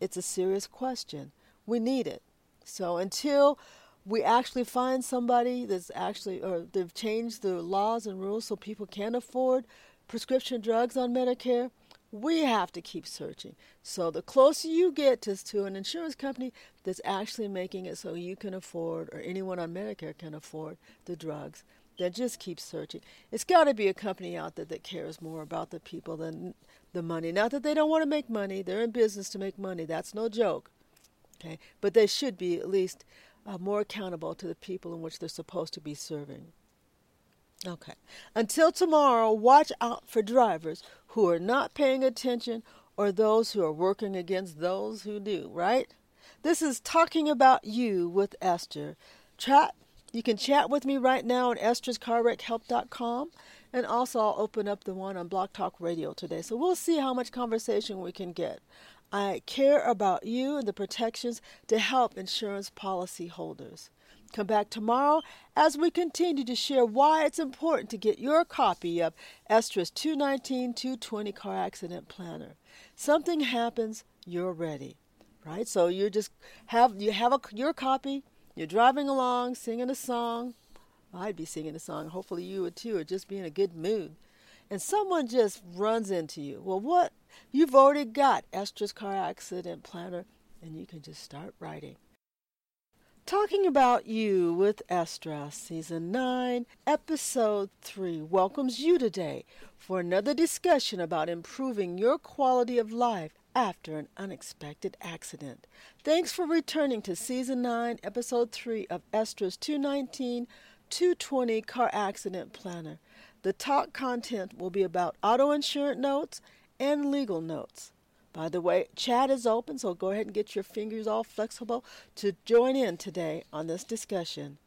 It's a serious question. We need it. So until we actually find somebody or they've changed the laws and rules so people can afford prescription drugs on Medicare, we have to keep searching. So the closer you get to an insurance company that's actually making it so you can afford, or anyone on Medicare can afford, the drugs, then just keep searching. It's got to be a company out there that cares more about the people than the money. Not that they don't want to make money. They're in business to make money. That's no joke. Okay, but they should be at least more accountable to the people in which they're supposed to be serving. Okay. Until tomorrow, watch out for drivers who are not paying attention or those who are working against those who do, right? This is Talking About You with Esther. You can chat with me right now on EstrasCarWreckHelp.com, and also I'll open up the one on Blog Talk Radio today. So we'll see how much conversation we can get. I care about you and the protections to help insurance policy holders. Come back tomorrow as we continue to share why it's important to get your copy of Estra's 219-220 Car Accident Planner. Something happens, you're ready, right? So you just have your copy, you're driving along, singing a song. Well, I'd be singing a song. Hopefully you would too, or just be in a good mood. And someone just runs into you. Well, what? You've already got Estra's Car Accident Planner, and you can just start writing. Talking About You with Estra, Season 9, Episode 3, welcomes you today for another discussion about improving your quality of life after an unexpected accident. Thanks for returning to Season 9, Episode 3 of Estra's 219-220 Car Accident Planner. The talk content will be about auto insurance notes and legal notes. By the way, chat is open, so go ahead and get your fingers all flexible to join in today on this discussion.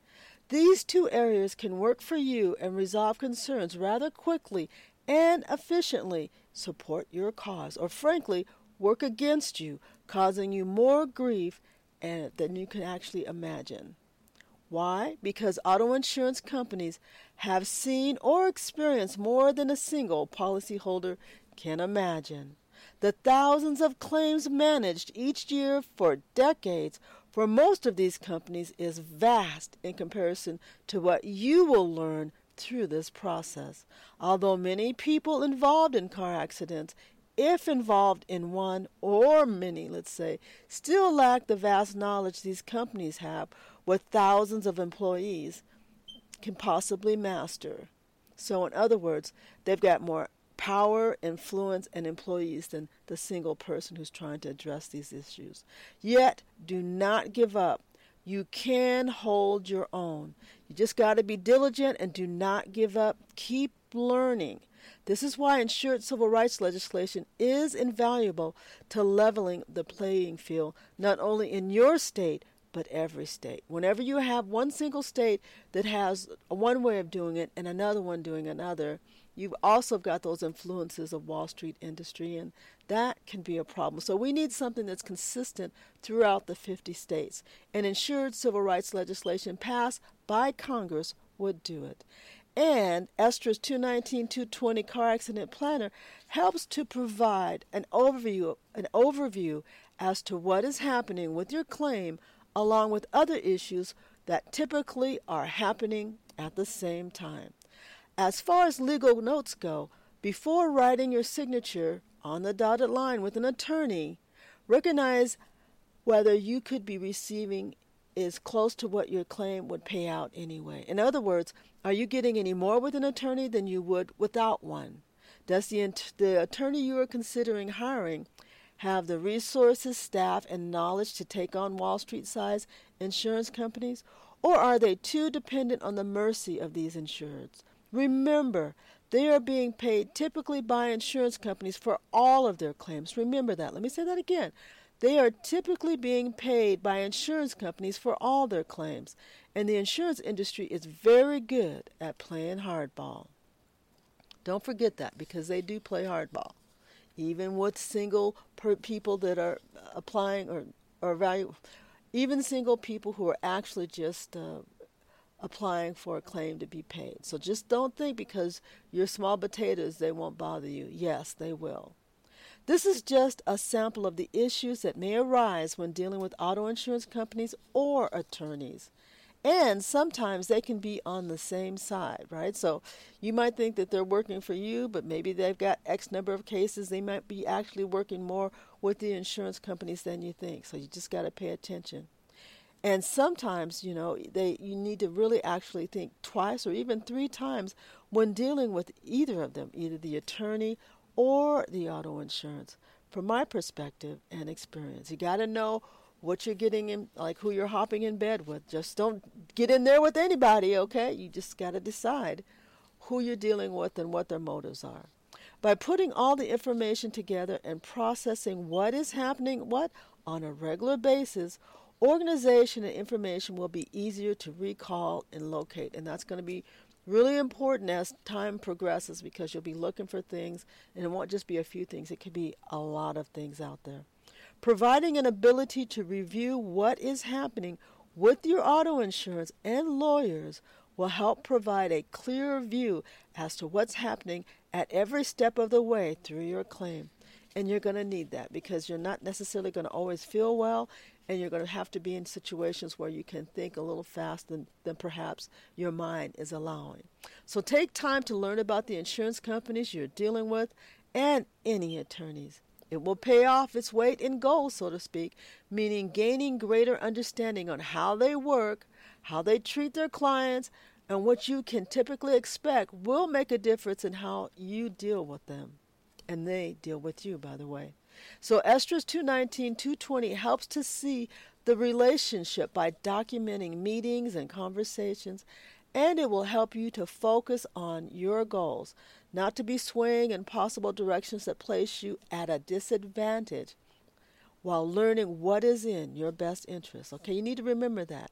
These two areas can work for you and resolve concerns rather quickly and efficiently, support your cause, or frankly, work against you, causing you more grief than you can actually imagine. Why? Because auto insurance companies have seen or experienced more than a single policyholder can imagine. The thousands of claims managed each year for decades for most of these companies is vast in comparison to what you will learn through this process. Although many people involved in car accidents, if involved in one or many, let's say, still lack the vast knowledge these companies have with thousands of employees can possibly master. So in other words, they've got more power, influence, and employees than the single person who's trying to address these issues. Yet, do not give up. You can hold your own. You just got to be diligent and do not give up. Keep learning. This is why insured civil rights legislation is invaluable to leveling the playing field, not only in your state, but every state. Whenever you have one single state that has one way of doing it and another one doing another, you've also got those influences of Wall Street industry, and that can be a problem. So we need something that's consistent throughout the 50 states. And ensured civil rights legislation passed by Congress would do it. And Estra's 219-220 Car Accident Planner helps to provide an overview as to what is happening with your claim, along with other issues that typically are happening at the same time. As far as legal notes go, before writing your signature on the dotted line with an attorney, recognize whether you could be receiving is close to what your claim would pay out anyway. In other words, are you getting any more with an attorney than you would without one? Does the attorney you are considering hiring have the resources, staff, and knowledge to take on Wall Street-sized insurance companies? Or are they too dependent on the mercy of these insureds? Remember, they are being paid typically by insurance companies for all of their claims. Remember that. Let me say that again. They are typically being paid by insurance companies for all their claims, and the insurance industry is very good at playing hardball. Don't forget that, because they do play hardball, even with single people that are applying or value, even single people who are actually just applying for a claim to be paid. So just don't think because you're small potatoes, they won't bother you. Yes, they will. This is just a sample of the issues that may arise when dealing with auto insurance companies or attorneys. And sometimes they can be on the same side, right? So you might think that they're working for you, but maybe they've got X number of cases. They might be actually working more with the insurance companies than you think. So you just got to pay attention. And sometimes, you know, you need to really actually think twice or even three times when dealing with either of them, either the attorney or the auto insurance. From my perspective and experience, you got to know what you're getting in, like who you're hopping in bed with. Just don't get in there with anybody, okay? You just got to decide who you're dealing with and what their motives are. By putting all the information together and processing what is happening, what, on a regular basis, organization and information will be easier to recall and locate. And that's going to be really important as time progresses, because you'll be looking for things, and it won't just be a few things. It could be a lot of things out there. Providing an ability to review what is happening with your auto insurance and lawyers will help provide a clear view as to what's happening at every step of the way through your claim. And you're going to need that, because you're not necessarily going to always feel well, and you're going to have to be in situations where you can think a little faster than perhaps your mind is allowing. So take time to learn about the insurance companies you're dealing with and any attorneys. It will pay off its weight in gold, so to speak, meaning gaining greater understanding on how they work, how they treat their clients, and what you can typically expect will make a difference in how you deal with them. And they deal with you, by the way. So Estras 219-220 helps to see the relationship by documenting meetings and conversations, and it will help you to focus on your goals, not to be swaying in possible directions that place you at a disadvantage, while learning what is in your best interest. Okay, you need to remember that.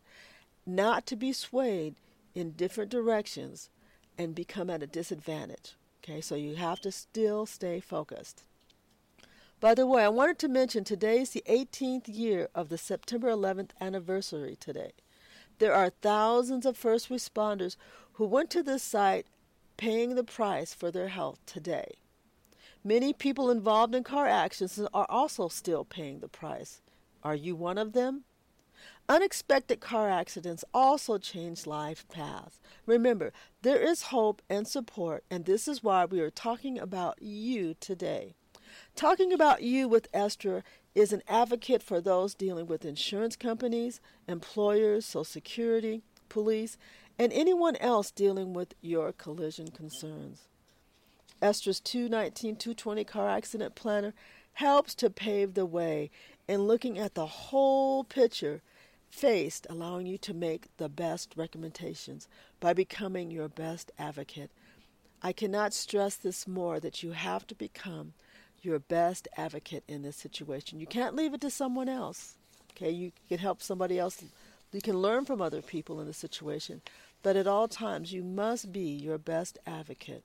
Not to be swayed in different directions and become at a disadvantage. Okay, so you have to still stay focused. By the way, I wanted to mention today's the 18th year of the September 11th anniversary today. There are thousands of first responders who went to this site paying the price for their health today. Many people involved in car accidents are also still paying the price. Are you one of them? Unexpected car accidents also change life paths. Remember, there is hope and support, and this is why we are talking about you today. Talking about you with Estras is an advocate for those dealing with insurance companies, employers, Social Security, police, and anyone else dealing with your collision concerns. Estras 219-220 Car Accident Planner helps to pave the way in looking at the whole picture faced, allowing you to make the best recommendations by becoming your best advocate. I cannot stress this more, that you have to become your best advocate in this situation. You can't leave it to someone else. Okay, you can help somebody else. You can learn from other people in the situation, but at all times you must be your best advocate.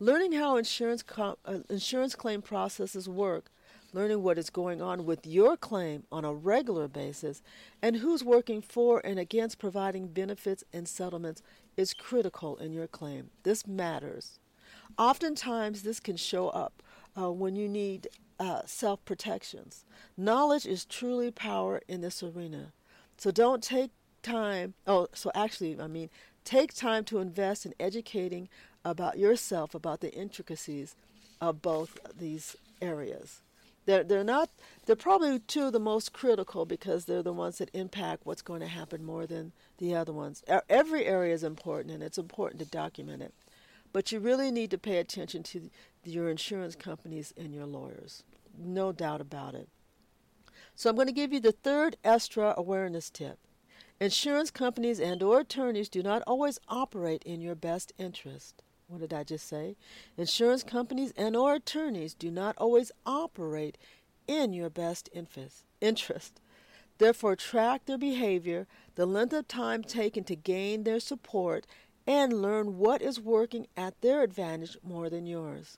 Learning how insurance claim processes work, learning what is going on with your claim on a regular basis, and who's working for and against providing benefits and settlements is critical in your claim. This matters. Oftentimes, this can show up when you need self-protections. Knowledge is truly power in this arena. So take time to invest in educating about yourself, about the intricacies of both these areas. They're probably two of the most critical, because they're the ones that impact what's going to happen more than the other ones. Every area is important, and it's important to document it. But you really need to pay attention to your insurance companies and your lawyers. No doubt about it. So I'm going to give you the third Estras awareness tip. Insurance companies and or attorneys do not always operate in your best interest. What did I just say? Insurance companies and or attorneys do not always operate in your best interest. Therefore, track their behavior, the length of time taken to gain their support, and learn what is working at their advantage more than yours.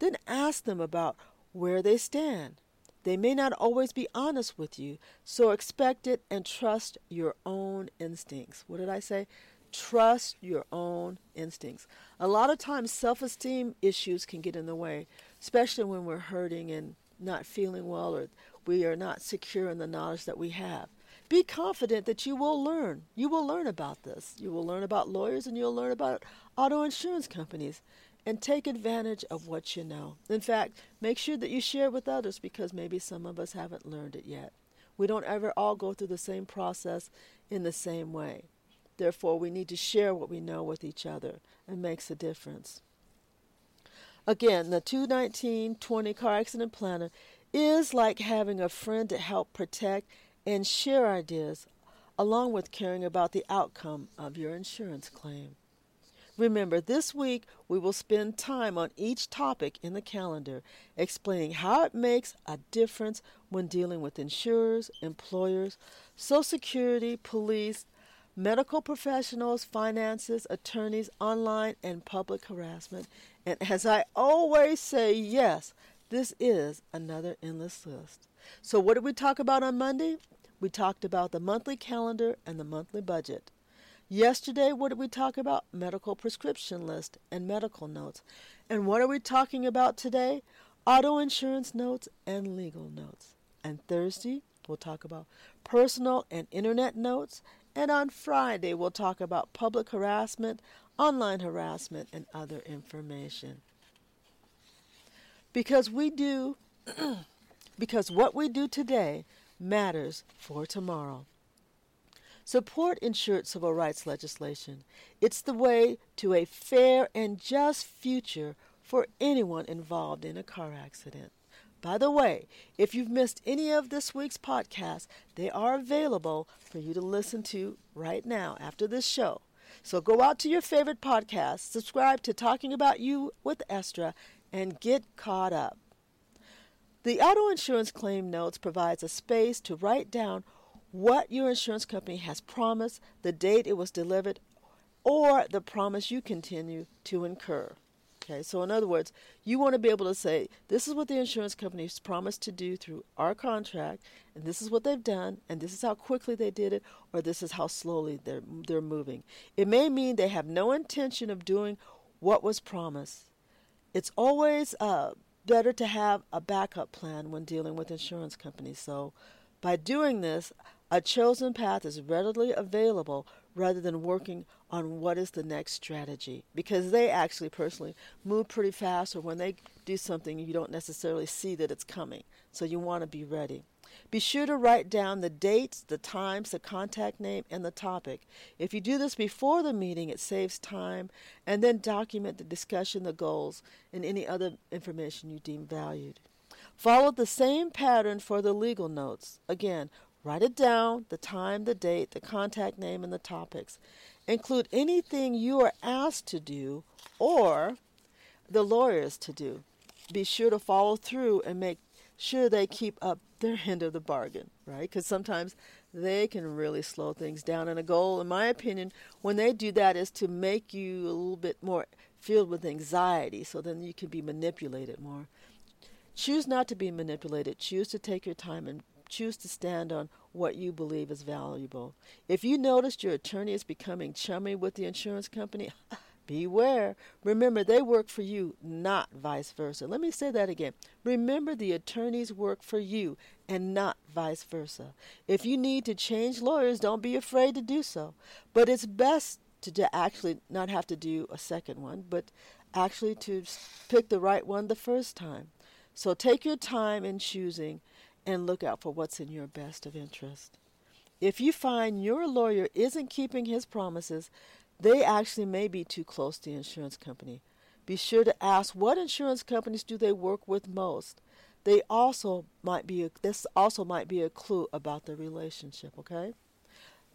Then ask them about where they stand. They may not always be honest with you, so expect it and trust your own instincts. What did I say? Trust your own instincts. A lot of times self-esteem issues can get in the way, especially when we're hurting and not feeling well, or we are not secure in the knowledge that we have. Be confident that you will learn. You will learn about this. You will learn about lawyers, and you'll learn about auto insurance companies. And take advantage of what you know. In fact, make sure that you share with others, because maybe some of us haven't learned it yet. We don't ever all go through the same process in the same way. Therefore, we need to share what we know with each other. It makes a difference. Again, the 219-20 Car Accident Planner is like having a friend to help protect and share ideas, along with caring about the outcome of your insurance claim. Remember, this week we will spend time on each topic in the calendar, explaining how it makes a difference when dealing with insurers, employers, Social Security, police, medical professionals, finances, attorneys, online, and public harassment. And as I always say, yes, this is another endless list. So what did we talk about on Monday? We talked about the monthly calendar and the monthly budget. Yesterday, what did we talk about? Medical prescription list and medical notes. And what are we talking about today? Auto insurance notes and legal notes. And Thursday, we'll talk about personal and internet notes. And on Friday, we'll talk about public harassment, online harassment, and other information. Because what we do today matters for tomorrow. Support insured civil rights legislation. It's the way to a fair and just future for anyone involved in a car accident. By the way, if you've missed any of this week's podcasts, they are available for you to listen to right now after this show. So go out to your favorite podcast, subscribe to Talking About You with Estra, and get caught up. The auto insurance claim notes provides a space to write down what your insurance company has promised, the date it was delivered, or the promise you continue to incur. Okay, so in other words, you want to be able to say, this is what the insurance company's promised to do through our contract, and this is what they've done, and this is how quickly they did it, or this is how slowly they're moving. It may mean they have no intention of doing what was promised. It's always better to have a backup plan when dealing with insurance companies. So by doing this, a chosen path is readily available rather than working on what is the next strategy, because they actually personally move pretty fast, or when they do something, you don't necessarily see that it's coming. So you want to be ready. Be sure to write down the dates, the times, the contact name, and the topic. If you do this before the meeting, it saves time, and then document the discussion, the goals, and any other information you deem valued. Follow the same pattern for the legal notes. Again, write it down, the time, the date, the contact name, and the topics. Include anything you are asked to do or the lawyers to do. Be sure to follow through and make sure they keep up their end of the bargain, right? Because sometimes they can really slow things down. And a goal, in my opinion, when they do that is to make you a little bit more filled with anxiety, so then you can be manipulated more. Choose not to be manipulated. Choose to take your time and choose to stand on what you believe is valuable. If you notice your attorney is becoming chummy with the insurance company, beware. Remember, they work for you, not vice versa. Let me say that again. Remember, the attorneys work for you and not vice versa. If you need to change lawyers, don't be afraid to do so. But it's best to actually not have to do a second one, but actually to pick the right one the first time. So take your time in choosing and look out for what's in your best of interest. If you find your lawyer isn't keeping his promises, they actually may be too close to the insurance company. Be sure to ask, what insurance companies do they work with most? This also might be a clue about the relationship, okay?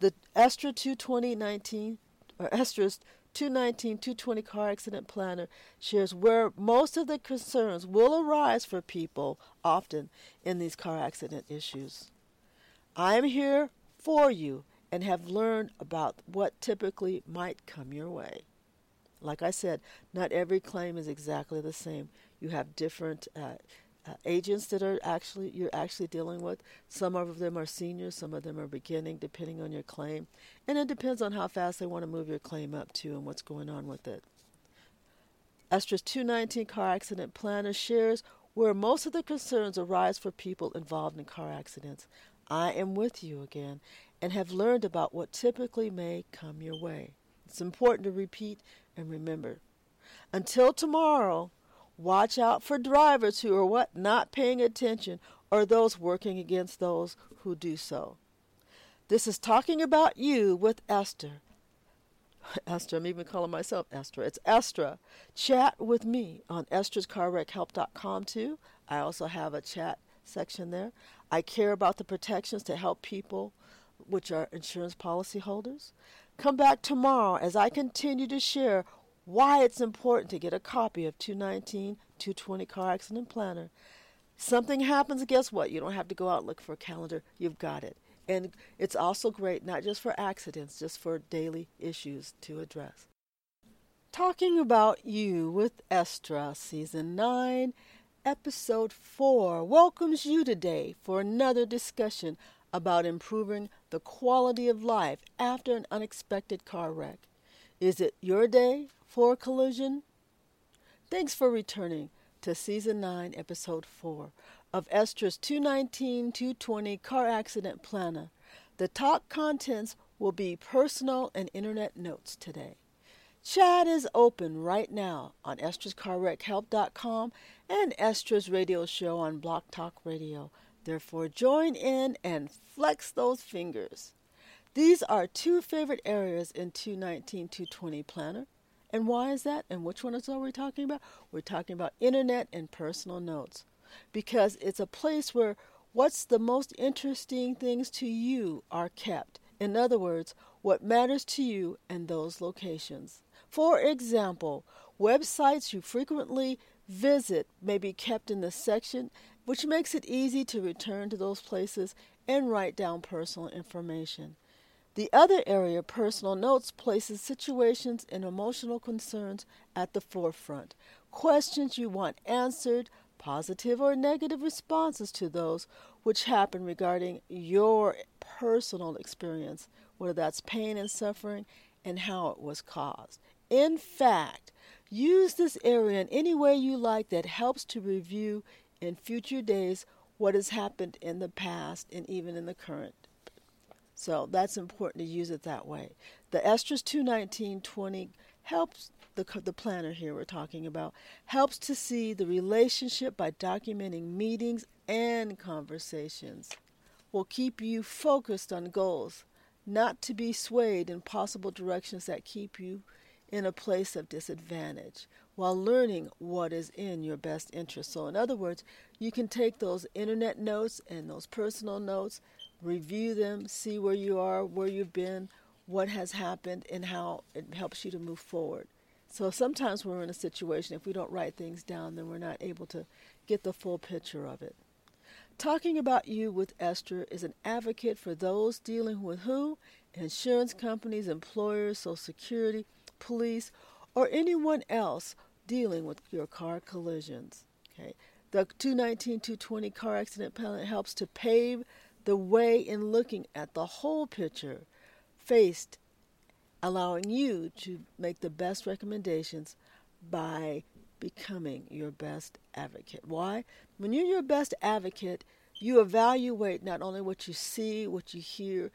The Estra 22019 or Estra's 219-220 Car Accident Planner shares where most of the concerns will arise for people often in these car accident issues. I am here for you and have learned about what typically might come your way. Like I said, not every claim is exactly the same. You have different agents that are you're actually dealing with. Some of them are seniors, some of them are beginning, depending on your claim, and it depends on how fast they want to move your claim up to and what's going on with it. Estra's 219 Car Accident Planner shares where most of the concerns arise for people involved in car accidents. I am with you again and have learned about what typically may come your way. It's important to repeat and remember. Until tomorrow, watch out for drivers who are not paying attention, or those working against those who do so. This is Talking About You with Estra. Estra, I'm even calling myself Estra. It's Estra. Chat with me on EstrasCarWreckHelp.com too. I also have a chat section there. I care about the protections to help people, which are insurance policy holders. Come back tomorrow as I continue to share why it's important to get a copy of 219, 220 Car Accident Planner. Something happens, guess what? You don't have to go out and look for a calendar. You've got it. And it's also great, not just for accidents, just for daily issues to address. Talking about you with Estra, Season 9, Episode 4, welcomes you today for another discussion about improving the quality of life after an unexpected car wreck. Is it your day for a collision? Thanks for returning to Season 9, Episode 4 of Estra's 219-220 Car Accident Planner. The talk contents will be personal and internet notes today. Chat is open right now on EstrasCarWreckHelp.com and Estra's radio show on BlogTalkRadio. Therefore, join in and flex those fingers. These are two favorite areas in 219-220 Planner. And why is that? And which one is all we're talking about? We're talking about internet and personal notes, because it's a place where what's the most interesting things to you are kept. In other words, what matters to you and those locations. For example, websites you frequently visit may be kept in this section, which makes it easy to return to those places and write down personal information. The other area, personal notes, places situations and emotional concerns at the forefront. Questions you want answered, positive or negative responses to those which happen regarding your personal experience, whether that's pain and suffering and how it was caused. In fact, use this area in any way you like that helps to review in future days what has happened in the past and even in the current. So that's important to use it that way. The Estra's 219-20 helps the planner here we're talking about helps to see the relationship by documenting meetings and conversations. Will keep you focused on goals, not to be swayed in possible directions that keep you in a place of disadvantage, while learning what is in your best interest. So in other words, you can take those internet notes and those personal notes, review them, see where you are, where you've been, what has happened, and how it helps you to move forward. So sometimes we're in a situation, if we don't write things down, then we're not able to get the full picture of it. Talking About You with Estra is an advocate for those dealing with who? Insurance companies, employers, Social Security, police, or anyone else dealing with your car collisions. Okay. The 219-220 Car Accident Planner helps to pave the way in looking at the whole picture faced, allowing you to make the best recommendations by becoming your best advocate. Why? When you're your best advocate, you evaluate not only what you see, what you hear,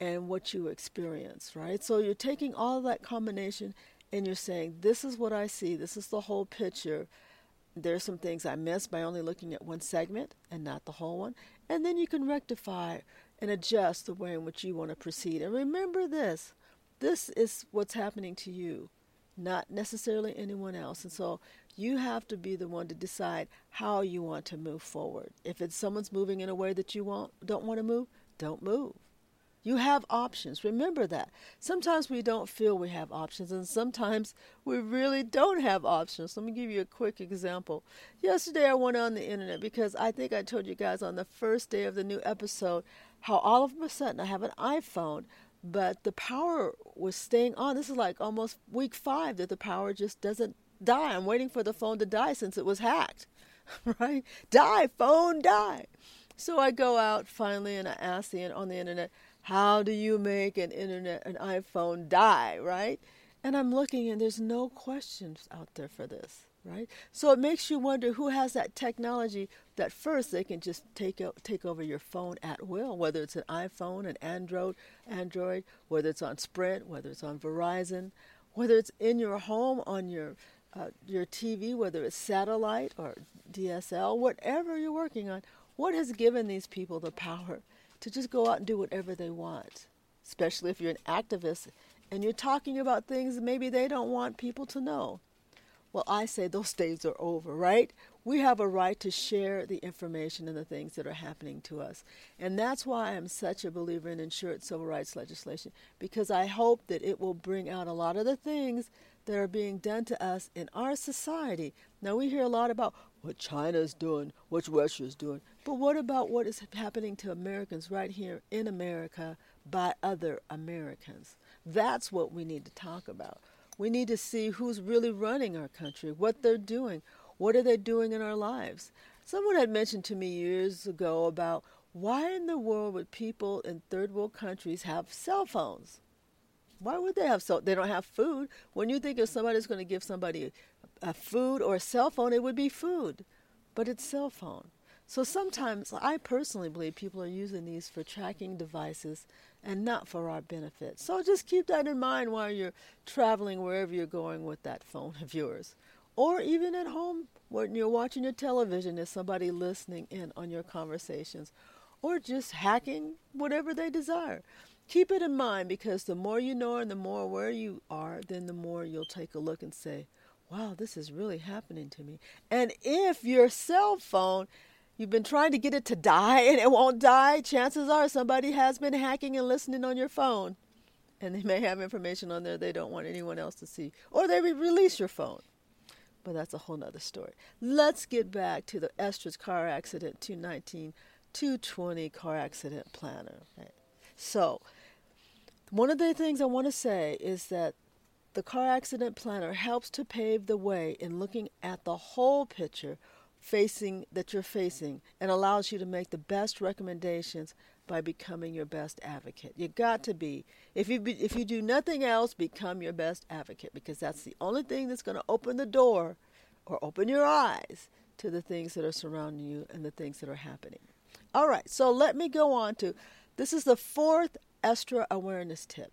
and what you experience, right? So you're taking all that combination and you're saying, this is what I see, this is the whole picture. There's some things I missed by only looking at one segment and not the whole one. And then you can rectify and adjust the way in which you want to proceed. And remember this. This is what's happening to you, not necessarily anyone else. And so you have to be the one to decide how you want to move forward. If it's someone's moving in a way that you don't want to move, don't move. You have options. Remember that. Sometimes we don't feel we have options, and sometimes we really don't have options. Let me give you a quick example. Yesterday I went on the internet because I think I told you guys on the first day of the new episode how all of a sudden I have an iPhone, but the power was staying on. This is like almost week 5 that the power just doesn't die. I'm waiting for the phone to die since it was hacked, right? Die, phone, die. So I go out finally and I ask on the internet, how do you make an iPhone die, right? And I'm looking and there's no questions out there for this, right? So it makes you wonder who has that technology that first they can just take over your phone at will, whether it's an iPhone, an Android, whether it's on Sprint, whether it's on Verizon, whether it's in your home, on your TV, whether it's satellite or DSL, whatever you're working on. What has given these people the power to just go out and do whatever they want, especially if you're an activist and you're talking about things maybe they don't want people to know? Well, I say those days are over, right? We have a right to share the information and the things that are happening to us. And that's why I'm such a believer in ensured civil rights legislation, because I hope that it will bring out a lot of the things that are being done to us in our society. Now, we hear a lot about what China's doing, what Russia's doing, but what about what is happening to Americans right here in America by other Americans? That's what we need to talk about. We need to see who's really running our country, what they're doing, what are they doing in our lives. Someone had mentioned to me years ago about why in the world would people in third world countries have cell phones? Why would they have They don't have food. When you think of somebody's going to give somebody a food or a cell phone, it would be food, but it's cell phone. So sometimes I personally believe people are using these for tracking devices and not for our benefit. So just keep that in mind while you're traveling wherever you're going with that phone of yours. Or even at home when you're watching your television, there's somebody listening in on your conversations or just hacking whatever they desire. Keep it in mind, because the more you know and the more aware you are, then the more you'll take a look and say, wow, this is really happening to me. And if your cell phone, you've been trying to get it to die and it won't die, chances are somebody has been hacking and listening on your phone. And they may have information on there they don't want anyone else to see. Or they release your phone. But that's a whole nother story. Let's get back to the Estra's Car Accident 2019, 220 Car Accident Planner. So, one of the things I want to say is that the Car Accident Planner helps to pave the way in looking at the whole picture that you're facing and allows you to make the best recommendations by becoming your best advocate. You got to be. If you do nothing else, become your best advocate, because that's the only thing that's going to open the door or open your eyes to the things that are surrounding you and the things that are happening. All right, so let me go on to, this is the fourth Estra awareness tip.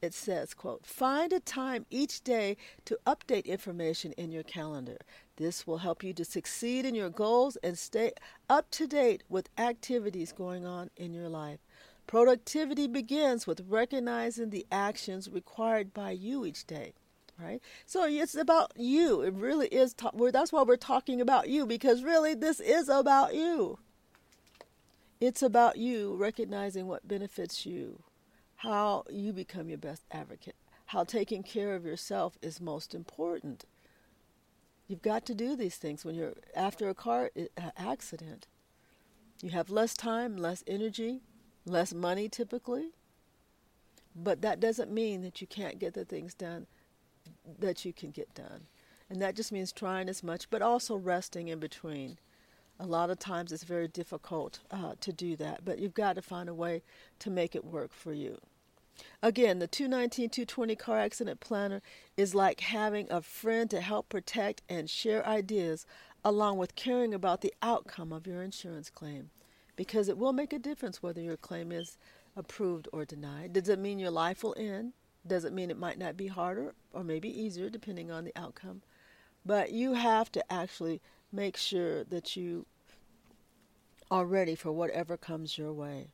It says, quote, find a time each day to update information in your calendar. This will help you to succeed in your goals and stay up to date with activities going on in your life. Productivity begins with recognizing the actions required by you each day, right? So it's about you. It really is. That's why we're talking about you, because really this is about you. It's about you recognizing what benefits you, how you become your best advocate, how taking care of yourself is most important. You've got to do these things when you're after a car accident. You have less time, less energy, less money typically. But that doesn't mean that you can't get the things done that you can get done. And that just means trying as much, but also resting in between. A lot of times it's very difficult to do that, but you've got to find a way to make it work for you. Again, the 219-220 Car Accident Planner is like having a friend to help protect and share ideas, along with caring about the outcome of your insurance claim, because it will make a difference whether your claim is approved or denied. Doesn't mean your life will end. Doesn't mean it might not be harder or maybe easier, depending on the outcome. But you have to actually make sure that you are ready for whatever comes your way.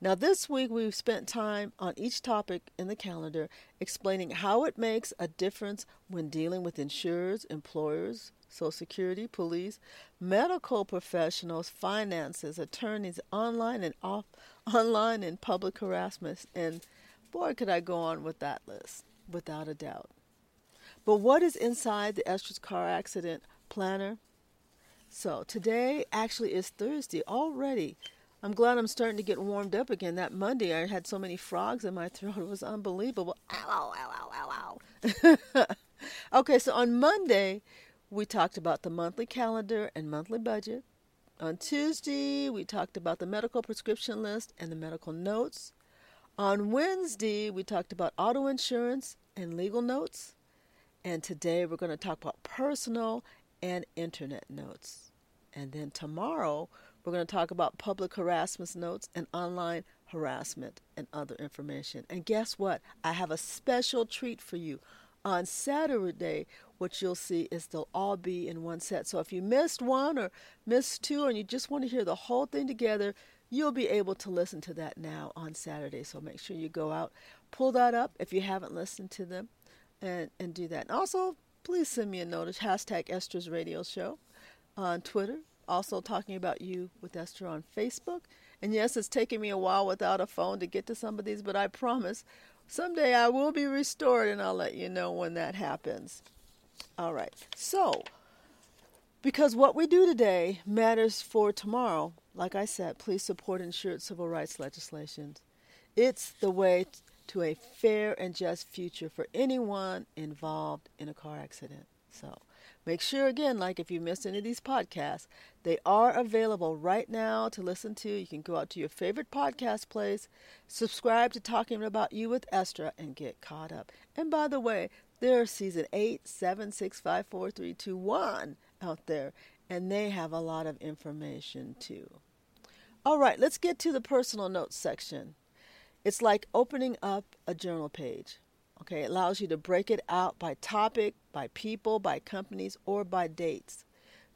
Now, this week we've spent time on each topic in the calendar explaining how it makes a difference when dealing with insurers, employers, Social Security, police, medical professionals, finances, attorneys, online and public harassment. And boy, could I go on with that list, without a doubt. But what is inside the Estra's Car Accident Planner? So today actually is Thursday already. I'm glad I'm starting to get warmed up again. That Monday, I had so many frogs in my throat. It was unbelievable. Ow, ow, ow, ow, ow. Okay, so on Monday, we talked about the monthly calendar and monthly budget. On Tuesday, we talked about the medical prescription list and the medical notes. On Wednesday, we talked about auto insurance and legal notes. And today, we're going to talk about personal and internet notes. And then tomorrow, we're going to talk about public harassment notes and online harassment and other information. And guess what? I have a special treat for you. On Saturday, what you'll see is they'll all be in one set. So if you missed one or missed two and you just want to hear the whole thing together, you'll be able to listen to that now on Saturday. So make sure you go out, pull that up if you haven't listened to them, and do that. And also, please send me a notice, #EstrasRadioShow on Twitter. Also Talking About You with Estra on Facebook. And yes, it's taken me a while without a phone to get to some of these, but I promise someday I will be restored, and I'll let you know when that happens. All right. So, because what we do today matters for tomorrow, like I said, please support insured civil rights legislation. It's the way to a fair and just future for anyone involved in a car accident. So make sure, again, like if you missed any of these podcasts, they are available right now to listen to. You can go out to your favorite podcast place, subscribe to Talking About You with Estra, and get caught up. And by the way, there are season 8, 7, 6, 5, 4, 3, 2, 1 out there, and they have a lot of information too. All right, let's get to the personal notes section. It's like opening up a journal page. Okay, it allows you to break it out by topic, by people, by companies, or by dates.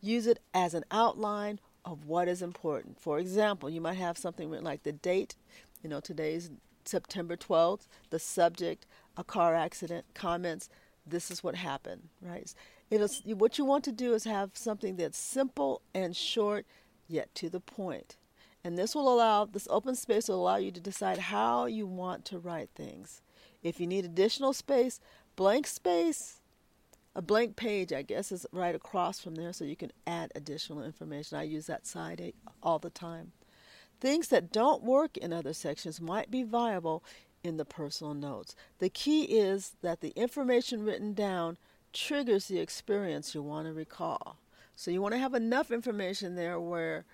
Use it as an outline of what is important. For example, you might have something written like the date, you know, today's September 12th, the subject, a car accident, comments, this is what happened, right? What you want to do is have something that's simple and short, yet to the point. And this open space will allow you to decide how you want to write things. If you need additional space, a blank page, I guess, is right across from there, so you can add additional information. I use that side all the time. Things that don't work in other sections might be viable in the personal notes. The key is that the information written down triggers the experience you want to recall. So you want to have enough information there where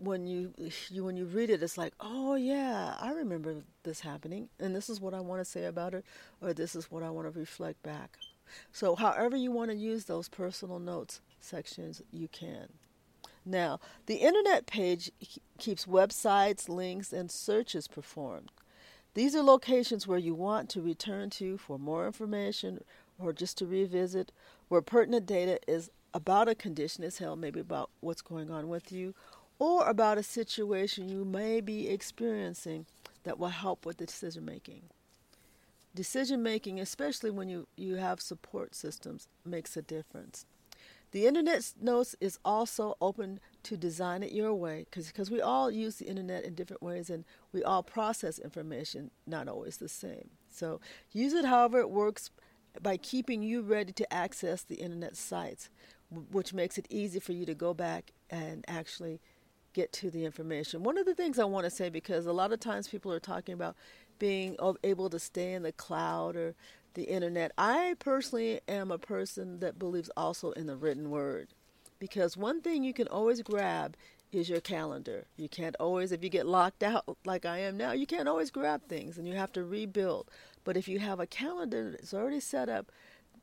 when you read it, it's like, oh yeah, I remember this happening, and this is what I want to say about it, or this is what I want to reflect back. So however you want to use those personal notes sections, you can. Now, the internet page keeps websites, links, and searches performed. These are locations where you want to return to for more information or just to revisit, where pertinent data is about a condition is held, maybe about what's going on with you, or about a situation you may be experiencing that will help with the decision-making. Decision-making, especially when you have support systems, makes a difference. The Internet Notes is also open to design it your way, because we all use the Internet in different ways, and we all process information, not always the same. So use it however it works by keeping you ready to access the Internet sites, which makes it easy for you to go back and actually get to the information. One of the things I want to say, because a lot of times people are talking about being able to stay in the cloud or the internet. I personally am a person that believes also in the written word, because one thing you can always grab is your calendar. You can't always, if you get locked out like I am now, you can't always grab things and you have to rebuild. But if you have a calendar that's already set up,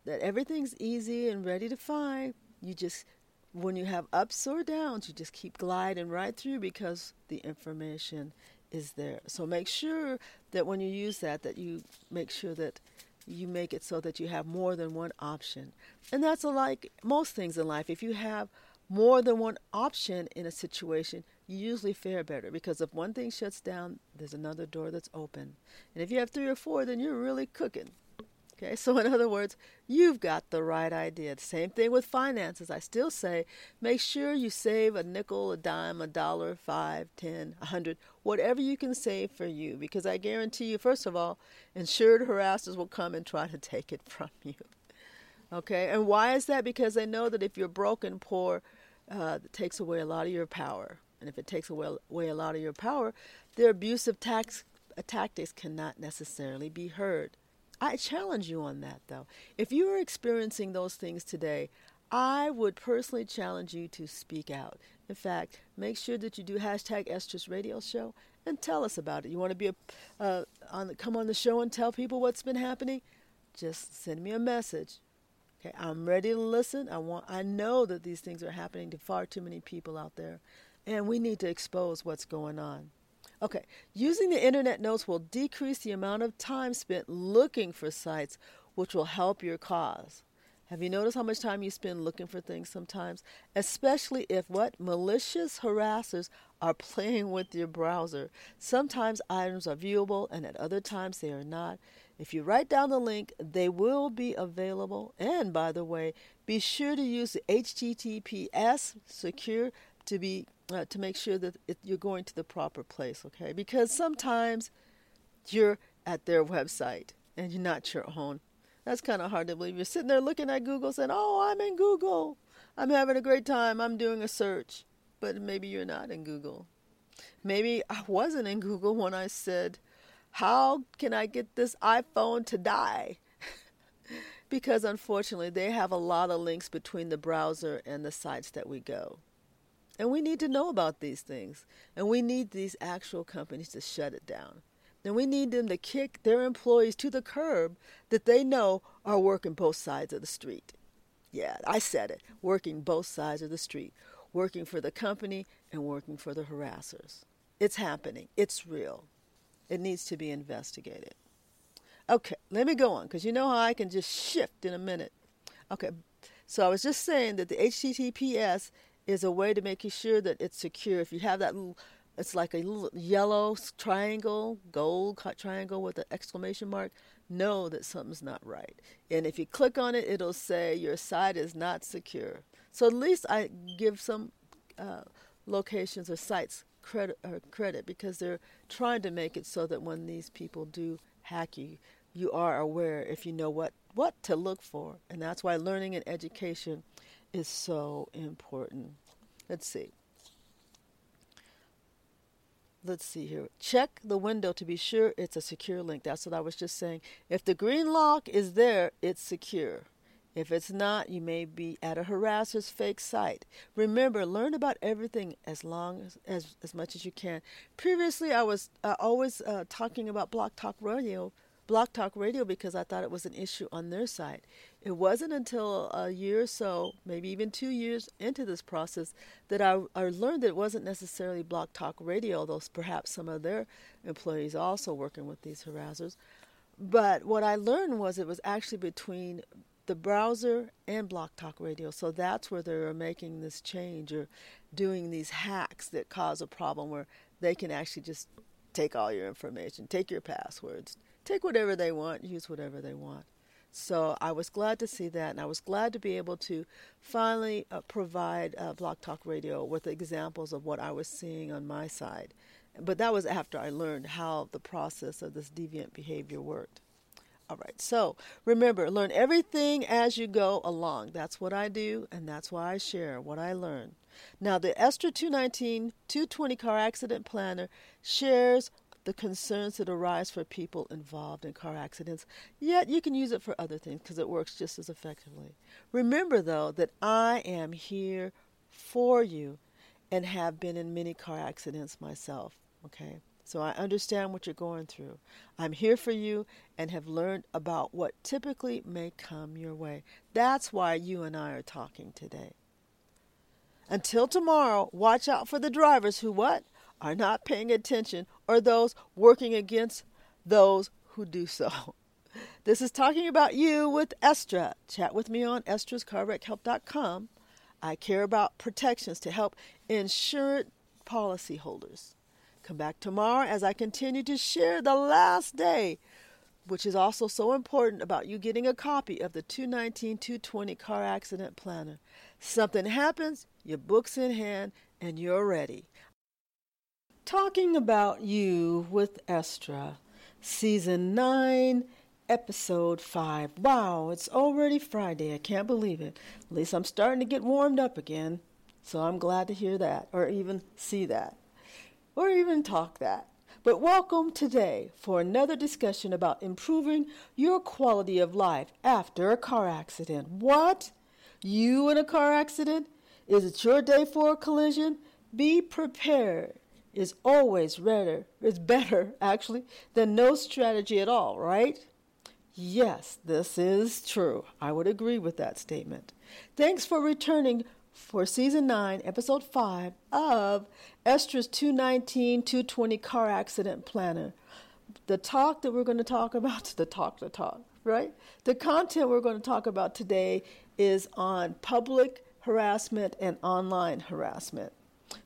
that everything's easy and ready to find, you just, when you have ups or downs, you just keep gliding right through because the information is there. So make sure that when you use that you make sure that you make it so that you have more than one option. And that's like most things in life. If you have more than one option in a situation, you usually fare better, because if one thing shuts down, there's another door that's open. And if you have 3 or 4, then you're really cooking. Okay, so in other words, you've got the right idea. The same thing with finances. I still say, make sure you save a nickel, a dime, a dollar, 5, 10, 100, whatever you can save for you. Because I guarantee you, first of all, insured harassers will come and try to take it from you. Okay, and why is that? Because they know that if you're broke and poor, it takes away a lot of your power. And if it takes away a lot of your power, their abusive tactics cannot necessarily be heard. I challenge you on that, though. If you are experiencing those things today, I would personally challenge you to speak out. In fact, make sure that you do #EstrasRadioShow and tell us about it. You want to be come on the show and tell people what's been happening? Just send me a message. Okay, I'm ready to listen. I know that these things are happening to far too many people out there, and we need to expose what's going on. Okay, using the internet notes will decrease the amount of time spent looking for sites, which will help your cause. Have you noticed how much time you spend looking for things sometimes? Especially if what? Malicious harassers are playing with your browser. Sometimes items are viewable and at other times they are not. If you write down the link, they will be available. And by the way, be sure to use the HTTPS secure to make sure that you're going to the proper place, okay? Because sometimes you're at their website and you're not your own. That's kind of hard to believe. You're sitting there looking at Google saying, oh, I'm in Google. I'm having a great time. I'm doing a search. But maybe you're not in Google. Maybe I wasn't in Google when I said, how can I get this iPhone to die? Because unfortunately, they have a lot of links between the browser and the sites that we go. And we need to know about these things. And we need these actual companies to shut it down. And we need them to kick their employees to the curb that they know are working both sides of the street. Yeah, I said it. Working both sides of the street. Working for the company and working for the harassers. It's happening. It's real. It needs to be investigated. Okay, let me go on, because you know how I can just shift in a minute. Okay, so I was just saying that the HTTPS is a way to make you sure that it's secure. If you have that little... It's like a little yellow triangle, gold triangle with an exclamation mark. Know that something's not right. And if you click on it, it'll say your site is not secure. So at least I give some locations or sites credit because they're trying to make it so that when these people do hack you, you are aware if you know what to look for. And that's why learning and education is so important. Let's see here. Check the window to be sure it's a secure link. That's what I was just saying. If the green lock is there, it's secure. If it's not, you may be at a harasser's fake site. Remember, learn about everything as much as you can. Previously, I was always talking about BlogTalkRadio because I thought it was an issue on their site. It wasn't until a year or so, maybe even 2 years into this process, that I learned that it wasn't necessarily BlogTalkRadio, although perhaps some of their employees also working with these harassers. But what I learned was it was actually between the browser and BlogTalkRadio. So that's where they were making this change or doing these hacks that cause a problem where they can actually just take all your information, take your passwords, take whatever they want, use whatever they want. So I was glad to see that, and I was glad to be able to finally provide BlogTalkRadio with examples of what I was seeing on my side. But that was after I learned how the process of this deviant behavior worked. All right, so remember, learn everything as you go along. That's what I do, and that's why I share what I learn. Now, the Estra 219-220 Car Accident Planner shares the concerns that arise for people involved in car accidents, yet you can use it for other things because it works just as effectively. Remember, though, that I am here for you and have been in many car accidents myself, okay? So I understand what you're going through. I'm here for you and have learned about what typically may come your way. That's why you and I are talking today. Until tomorrow, watch out for the drivers who what? Are not paying attention, or those working against those who do so. This is Talking About You with Estra. Chat with me on EstrasCarWreckHelp.com. I care about protections to help insured policyholders. Come back tomorrow as I continue to share the last day, which is also so important about you getting a copy of the 219-220 Car Accident Planner. Something happens, your book's in hand, and you're ready. Talking About You with Estra, Season 9, Episode 5. Wow, it's already Friday. I can't believe it. At least I'm starting to get warmed up again. So I'm glad to hear that, or even see that, or even talk that. But welcome today for another discussion about improving your quality of life after a car accident. What? You in a car accident? Is it your day for a collision? Be prepared. Is always better than no strategy at all, right? Yes, this is true. I would agree with that statement. Thanks for returning for Season 9, Episode 5 of Estra's 219-220 Car Accident Planner. The talk that we're going to talk about, the talk, right? The content we're going to talk about today is on public harassment and online harassment.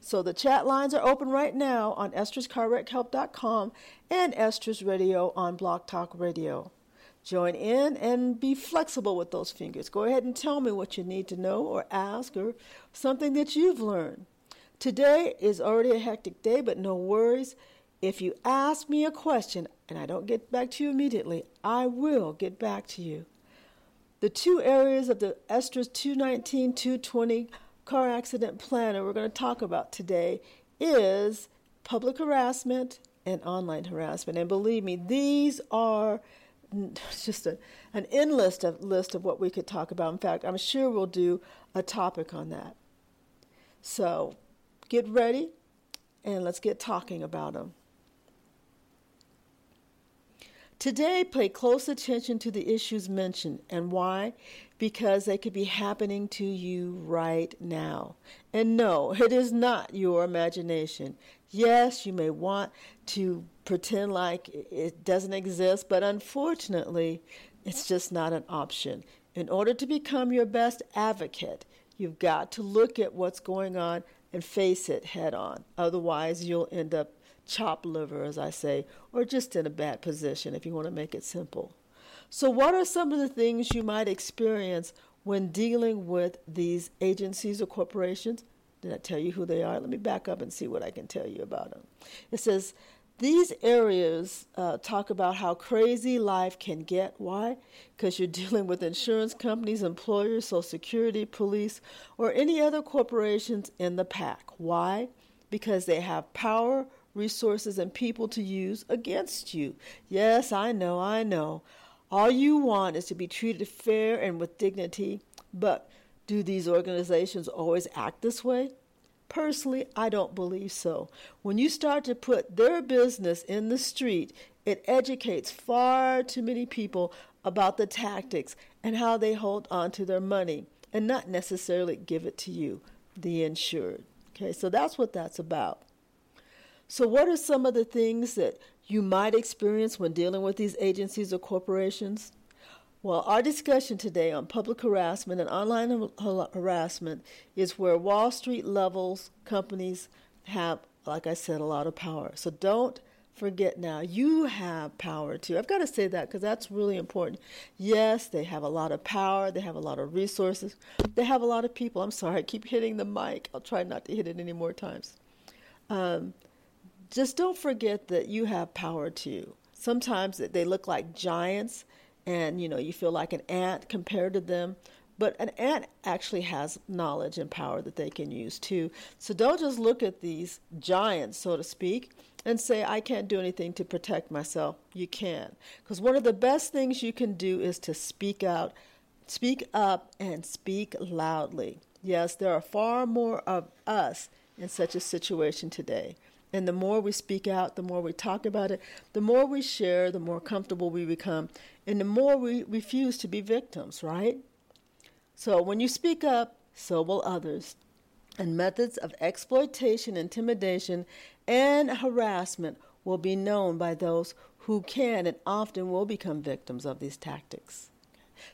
So the chat lines are open right now on EstrasCarWreckHelp.com and Estras Radio on BlogTalkRadio. Join in and be flexible with those fingers. Go ahead and tell me what you need to know or ask or something that you've learned. Today is already a hectic day, but no worries. If you ask me a question and I don't get back to you immediately, I will get back to you. The two areas of the Estras 219-220 Car Accident Planner we're going to talk about today is public harassment and online harassment. And believe me, these are just an endless list of what we could talk about. In fact, I'm sure we'll do a topic on that. So get ready and let's get talking about them. Today, pay close attention to the issues mentioned. And why? Because they could be happening to you right now. And no, it is not your imagination. Yes, you may want to pretend like it doesn't exist, but unfortunately, it's just not an option. In order to become your best advocate, you've got to look at what's going on and face it head on. Otherwise, you'll end up chopped liver, as I say, or just in a bad position if you want to make it simple. So what are some of the things you might experience when dealing with these agencies or corporations? Did I tell you who they are? Let me back up and see what I can tell you about them. It says these areas talk about how crazy life can get. Why? Because you're dealing with insurance companies, employers, Social Security, police, or any other corporations in the pack. Why? Because they have power, resources, and people to use against you. Yes, I know. All you want is to be treated fair and with dignity, but do these organizations always act this way? Personally, I don't believe so. When you start to put their business in the street, it educates far too many people about the tactics and how they hold on to their money and not necessarily give it to you, the insured. Okay, so that's what that's about. So what are some of the things that you might experience when dealing with these agencies or corporations? Well, our discussion today on public harassment and online harassment is where Wall Street levels companies have, like I said, a lot of power. So don't forget now, you have power too. I've got to say that because that's really important. Yes, they have a lot of power. They have a lot of resources. They have a lot of people. I'm sorry, I keep hitting the mic. I'll try not to hit it any more times. Just don't forget that you have power too. Sometimes they look like giants and, you feel like an ant compared to them. But an ant actually has knowledge and power that they can use too. So don't just look at these giants, so to speak, and say, I can't do anything to protect myself. You can. Because one of the best things you can do is to speak out, speak up, and speak loudly. Yes, there are far more of us in such a situation today. And the more we speak out, the more we talk about it, the more we share, the more comfortable we become, and the more we refuse to be victims, right? So when you speak up, so will others. And methods of exploitation, intimidation, and harassment will be known by those who can and often will become victims of these tactics.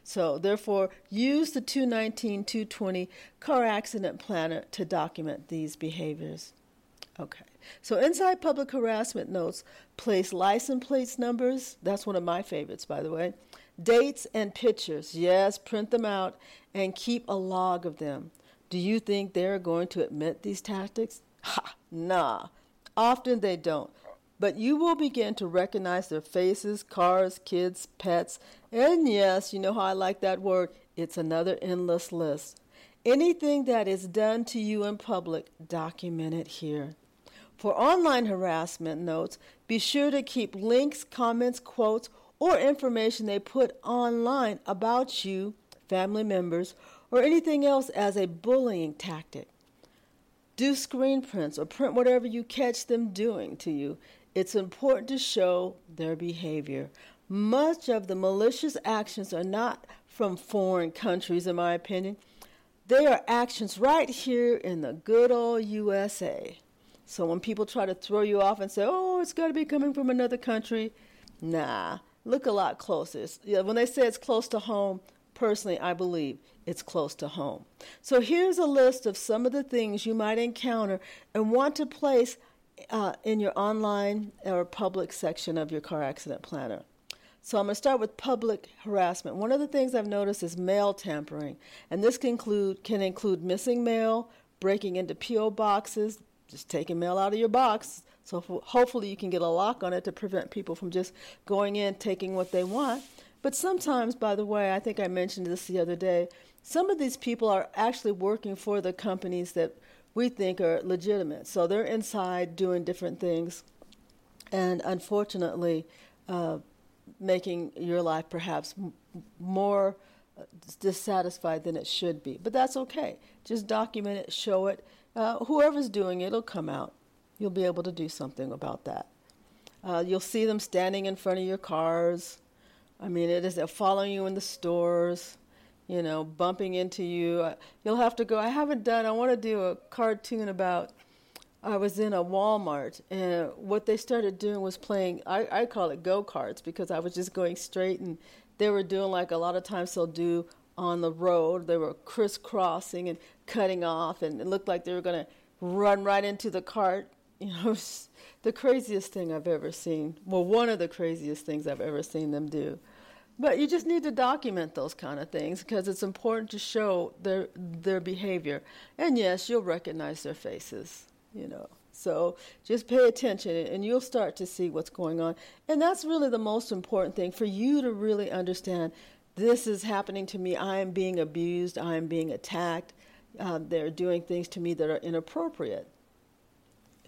So therefore, use the 219-220 Car Accident Planner to document these behaviors. Okay, so inside public harassment notes, place license plate numbers. That's one of my favorites, by the way. Dates and pictures. Yes, print them out and keep a log of them. Do you think they're going to admit these tactics? Ha, nah. Often they don't. But you will begin to recognize their faces, cars, kids, pets. And yes, you know how I like that word. It's another endless list. Anything that is done to you in public, document it here. For online harassment notes, be sure to keep links, comments, quotes, or information they put online about you, family members, or anything else as a bullying tactic. Do screen prints or print whatever you catch them doing to you. It's important to show their behavior. Much of the malicious actions are not from foreign countries, in my opinion. They are actions right here in the good old USA. So when people try to throw you off and say, oh, it's got to be coming from another country, nah, look a lot closer. When they say it's close to home, personally, I believe it's close to home. So here's a list of some of the things you might encounter and want to place in your online or public section of your car accident planner. So I'm going to start with public harassment. One of the things I've noticed is mail tampering, and this can include missing mail, breaking into P.O. boxes, just taking mail out of your box. So hopefully you can get a lock on it to prevent people from just going in, taking what they want. But sometimes, by the way, I think I mentioned this the other day, some of these people are actually working for the companies that we think are legitimate. So they're inside doing different things and, unfortunately, making your life perhaps more dissatisfied than it should be. But that's okay. Just document it, show it. Whoever's doing it, it'll come out. You'll be able to do something about that. You'll see them standing in front of your cars. I mean, they're following you in the stores, you know, bumping into you. You'll have to go. I want to do a cartoon about, I was in a Walmart, and what they started doing was playing, I call it go-karts, because I was just going straight, and they were doing like a lot of times they'll do on the road. They were crisscrossing and cutting off, and it looked like they were going to run right into the cart. You know, the craziest thing I've ever seen. Well, one of the craziest things I've ever seen them do. But you just need to document those kind of things because it's important to show their behavior. And, yes, you'll recognize their faces, you know. So just pay attention, and you'll start to see what's going on. And that's really the most important thing for you to really understand, this is happening to me. I am being abused. I am being attacked. They're doing things to me that are inappropriate.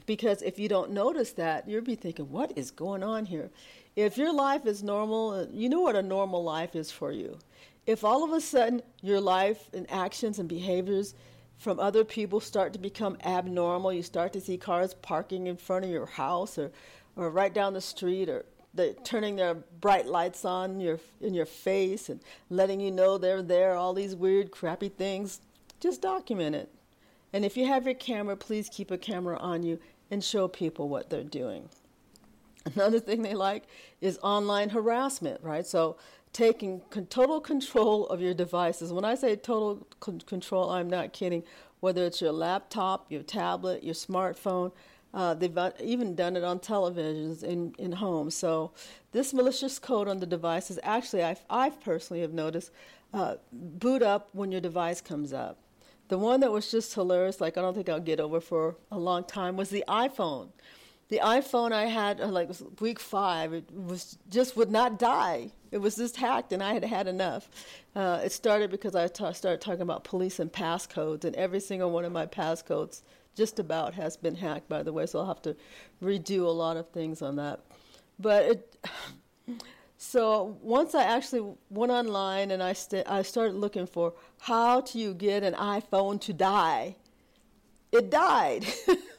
Because if you don't notice that, you'll be thinking, what is going on here? If your life is normal, you know what a normal life is for you. If all of a sudden your life and actions and behaviors from other people start to become abnormal, you start to see cars parking in front of your house or right down the street, or they're turning their bright lights on in your face and letting you know they're there, all these weird, crappy things, just document it. And if you have your camera, please keep a camera on you and show people what they're doing. Another thing they like is online harassment, right? So taking total control of your devices. When I say total control, I'm not kidding. Whether it's your laptop, your tablet, your smartphone, they've even done it on televisions in homes. So this malicious code on the devices, actually, I personally have noticed, boot up when your device comes up. The one that was just hilarious, like I don't think I'll get over for a long time, was the iPhone. The iPhone I had, like week 5, it was just would not die. It was just hacked, and I had enough. It started because I started talking about police and passcodes, and every single one of my passcodes just about has been hacked, by the way, so I'll have to redo a lot of things on that. But So once I actually went online and I started looking for how do you get an iPhone to die, it died.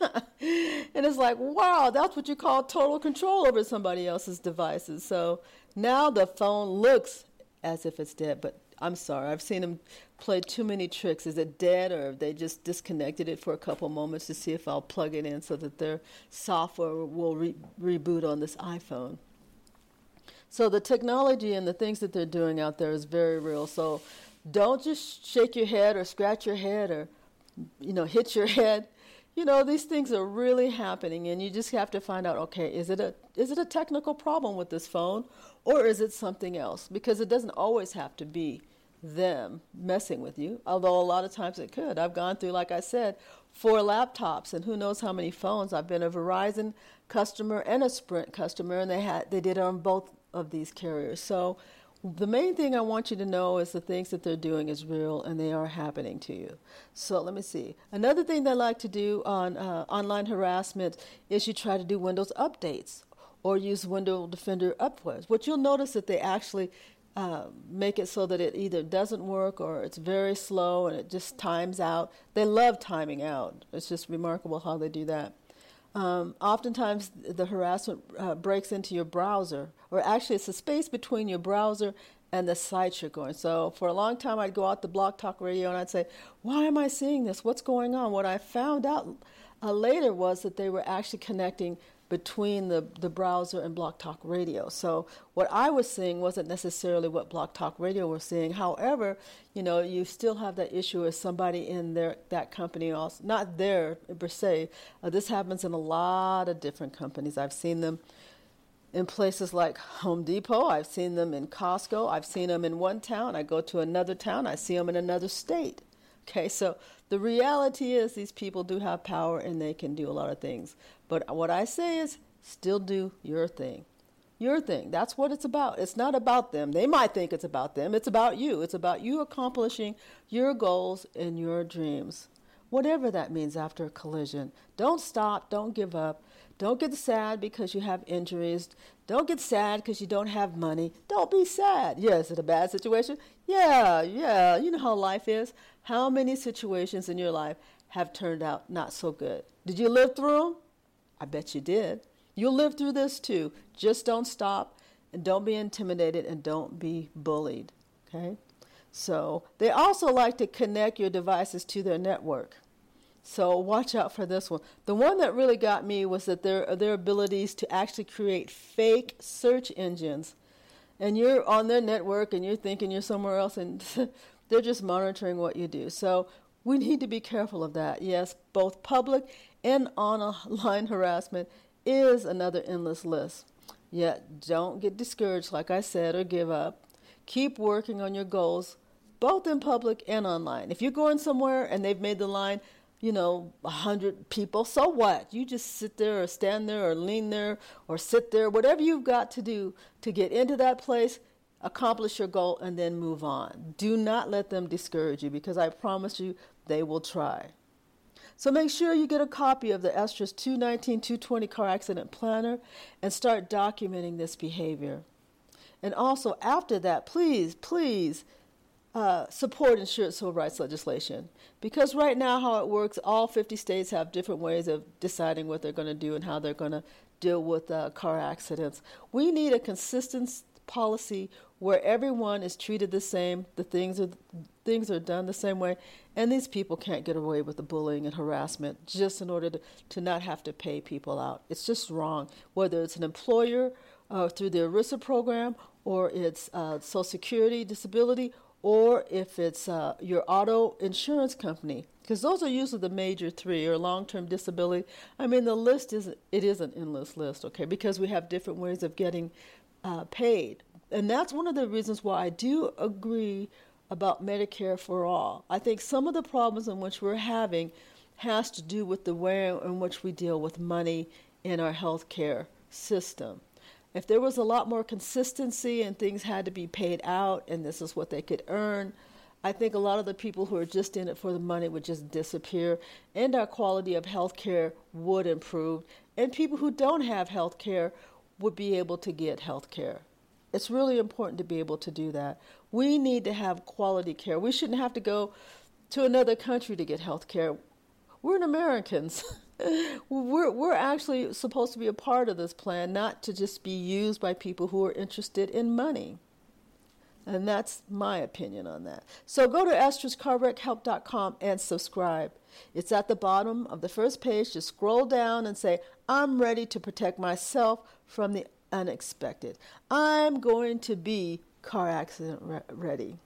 And it's like, wow, that's what you call total control over somebody else's devices. So now the phone looks as if it's dead, but I'm sorry. I've seen them play too many tricks. Is it dead, or have they just disconnected it for a couple moments to see if I'll plug it in so that their software will reboot on this iPhone? So the technology and the things that they're doing out there is very real. So don't just shake your head or scratch your head or, you know, hit your head. You know, these things are really happening, and you just have to find out, okay, is it a technical problem with this phone, or is it something else? Because it doesn't always have to be them messing with you, although a lot of times it could. I've gone through, like I said, 4 laptops and who knows how many phones. I've been a Verizon customer and a Sprint customer, and they did it on both of these carriers. So the main thing I want you to know is the things that they're doing is real and they are happening to you. So let me see. Another thing they like to do on online harassment is you try to do Windows updates or use Windows Defender upwards. What you'll notice that they actually make it so that it either doesn't work or it's very slow and it just times out. They love timing out. It's just remarkable how they do that. Oftentimes, the harassment breaks into your browser, or actually it's a space between your browser and the sites you're going. So for a long time, I'd go out to Blog Talk Radio, and I'd say, why am I seeing this? What's going on? What I found out later was that they were actually connecting between the browser and Blog Talk Radio. So what I was seeing wasn't necessarily what Blog Talk Radio was seeing. However, you know, you still have that issue of somebody in that company, also not there per se. This happens in a lot of different companies. I've seen them in places like Home Depot. I've seen them in Costco. I've seen them in one town. I go to another town. I see them in another state. Okay, so the reality is these people do have power and they can do a lot of things. But what I say is still do your thing. Your thing. That's what it's about. It's not about them. They might think it's about them. It's about you. It's about you accomplishing your goals and your dreams. Whatever that means after a collision. Don't stop. Don't give up. Don't get sad because you have injuries. Don't get sad because you don't have money. Don't be sad. Yeah, is it a bad situation? Yeah. You know how life is. How many situations in your life have turned out not so good? Did you live through them? I bet you did. You'll live through this too. Just don't stop and don't be intimidated and don't be bullied. Okay? So they also like to connect your devices to their network. So watch out for this one. The one that really got me was that their abilities to actually create fake search engines. And you're on their network and you're thinking you're somewhere else and they're just monitoring what you do. So we need to be careful of that. Yes, both public and online harassment is another endless list. Yet don't get discouraged, like I said, or give up. Keep working on your goals, both in public and online. If you're going somewhere and they've made the line, 100 people, so what? You just sit there or stand there or lean there or sit there, whatever you've got to do to get into that place, accomplish your goal, and then move on. Do not let them discourage you because I promise you they will try. So make sure you get a copy of the Estras 219-220 Car Accident Planner and start documenting this behavior. And also after that, please, support insured civil rights legislation. Because right now how it works, all 50 states have different ways of deciding what they're going to do and how they're going to deal with car accidents. We need a consistent policy where everyone is treated the same, things are done the same way, and these people can't get away with the bullying and harassment just in order to not have to pay people out. It's just wrong, whether it's an employer through the ERISA program or it's Social Security, disability, or if it's your auto insurance company, because those are usually the major three, or long-term disability. I mean, the list is an endless list, okay, because we have different ways of getting paid. And that's one of the reasons why I do agree about Medicare for all. I think some of the problems in which we're having has to do with the way in which we deal with money in our health care system. If there was a lot more consistency and things had to be paid out and this is what they could earn, I think a lot of the people who are just in it for the money would just disappear and our quality of health care would improve and people who don't have health care would be able to get health care. It's really important to be able to do that. We need to have quality care. We shouldn't have to go to another country to get health care. We're Americans. We're actually supposed to be a part of this plan, not to just be used by people who are interested in money. And that's my opinion on that. So go to EstrasCarWreckHelp.com and subscribe. It's at the bottom of the first page. Just scroll down and say, I'm ready to protect myself from the unexpected. I'm going to be car accident ready.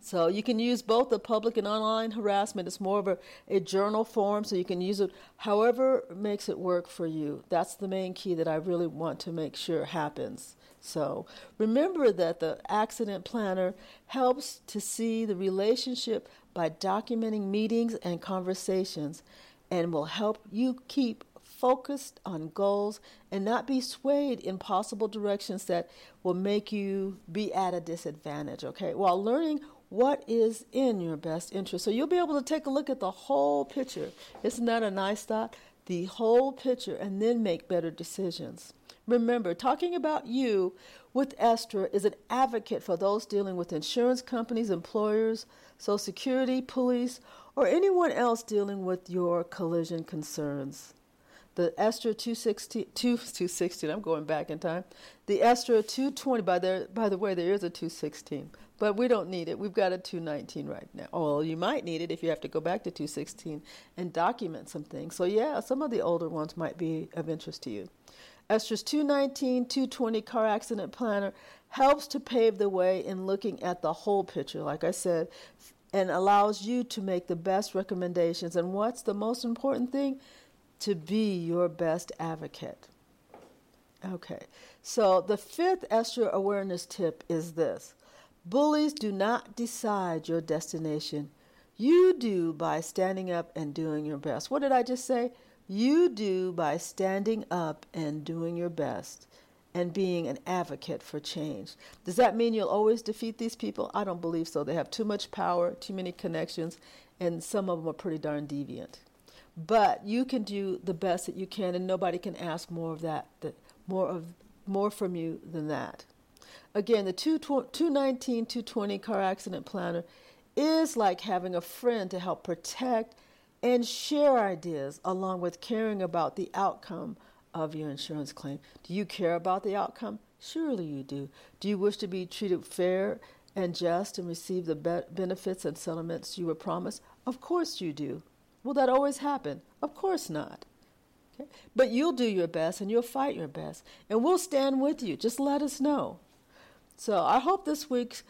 So you can use both the public and online harassment. It's more of a journal form, so you can use it however makes it work for you. That's the main key that I really want to make sure happens. So remember that the accident planner helps to see the relationship by documenting meetings and conversations and will help you keep focused on goals and not be swayed in possible directions that will make you be at a disadvantage, okay, while learning what is in your best interest. So you'll be able to take a look at the whole picture. Isn't that a nice thought? The whole picture, and then make better decisions. Remember, Talking About You with Estra is an advocate for those dealing with insurance companies, employers, Social Security, police, or anyone else dealing with your collision concerns. The Estra 216, I'm going back in time. The Estra 220, by the way, there is a 216, but we don't need it. We've got a 219 right now. Oh, you might need it if you have to go back to 216 and document some things. So yeah, some of the older ones might be of interest to you. Estra's 219, 220 car accident planner helps to pave the way in looking at the whole picture, like I said, and allows you to make the best recommendations. And what's the most important thing? To be your best advocate. Okay, so the fifth Estra awareness tip is this. Bullies do not decide your destination. You do by standing up and doing your best. What did I just say? You do by standing up and doing your best and being an advocate for change. Does that mean you'll always defeat these people? I don't believe so. They have too much power, too many connections, and some of them are pretty darn deviant. But you can do the best that you can, and nobody can ask more of that, more from you than that. Again, the 219, 220 car accident planner is like having a friend to help protect and share ideas, along with caring about the outcome of your insurance claim. Do you care about the outcome? Surely you do. Do you wish to be treated fair and just and receive the benefits and settlements you were promised? Of course you do. Will that always happen? Of course not. Okay? But you'll do your best and you'll fight your best. And we'll stand with you. Just let us know. So I hope this week's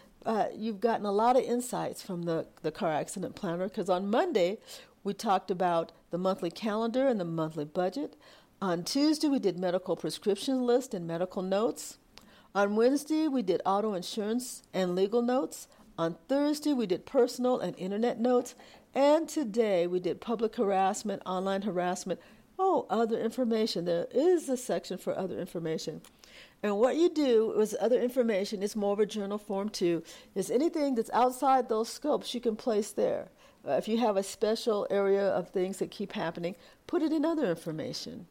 you've gotten a lot of insights from the car accident planner, because on Monday we talked about the monthly calendar and the monthly budget. On Tuesday, we did medical prescription list and medical notes. On Wednesday, we did auto insurance and legal notes. On Thursday, we did personal and internet notes. And today, we did public harassment, online harassment. Oh, other information. There is a section for other information. And what you do is other information. It's more of a journal form, too. Is anything that's outside those scopes you can place there. If you have a special area of things that keep happening, put it in other information.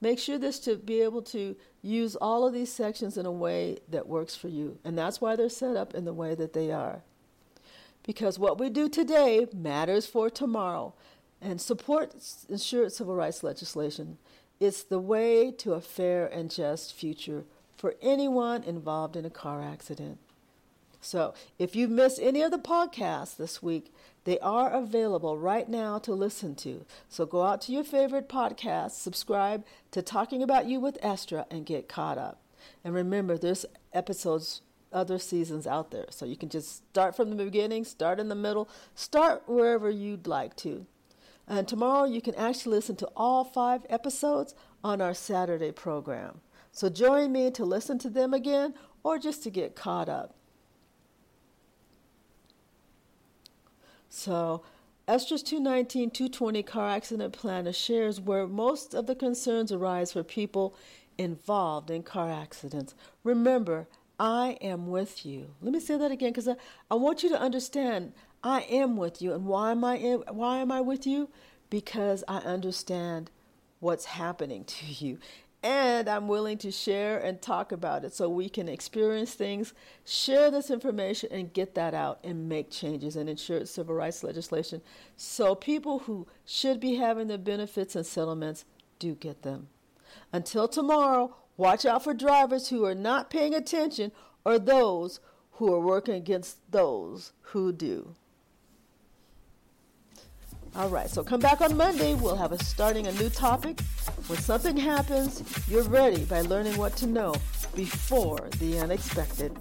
Make sure this to be able to use all of these sections in a way that works for you. And that's why they're set up in the way that they are. Because what we do today matters for tomorrow. And support insured civil rights legislation. It's the way to a fair and just future for anyone involved in a car accident. So if you missed any of the podcasts this week, they are available right now to listen to. So go out to your favorite podcast, subscribe to Talking About You with Estra, and get caught up. And remember, there's episodes, other seasons out there. So you can just start from the beginning, start in the middle, start wherever you'd like to. And tomorrow you can actually listen to all 5 episodes on our Saturday program. So join me to listen to them again or just to get caught up. So Estra's 219, 220 Car Accident Planner shares where most of the concerns arise for people involved in car accidents. Remember, I am with you. Let me say that again, because I want you to understand I am with you. And why am I with you? Because I understand what's happening to you. And I'm willing to share and talk about it so we can experience things, share this information, and get that out and make changes and ensure civil rights legislation so people who should be having the benefits and settlements do get them. Until tomorrow, watch out for drivers who are not paying attention or those who are working against those who do. All right, so come back on Monday. We'll have starting a new topic. When something happens, you're ready by learning what to know before the unexpected.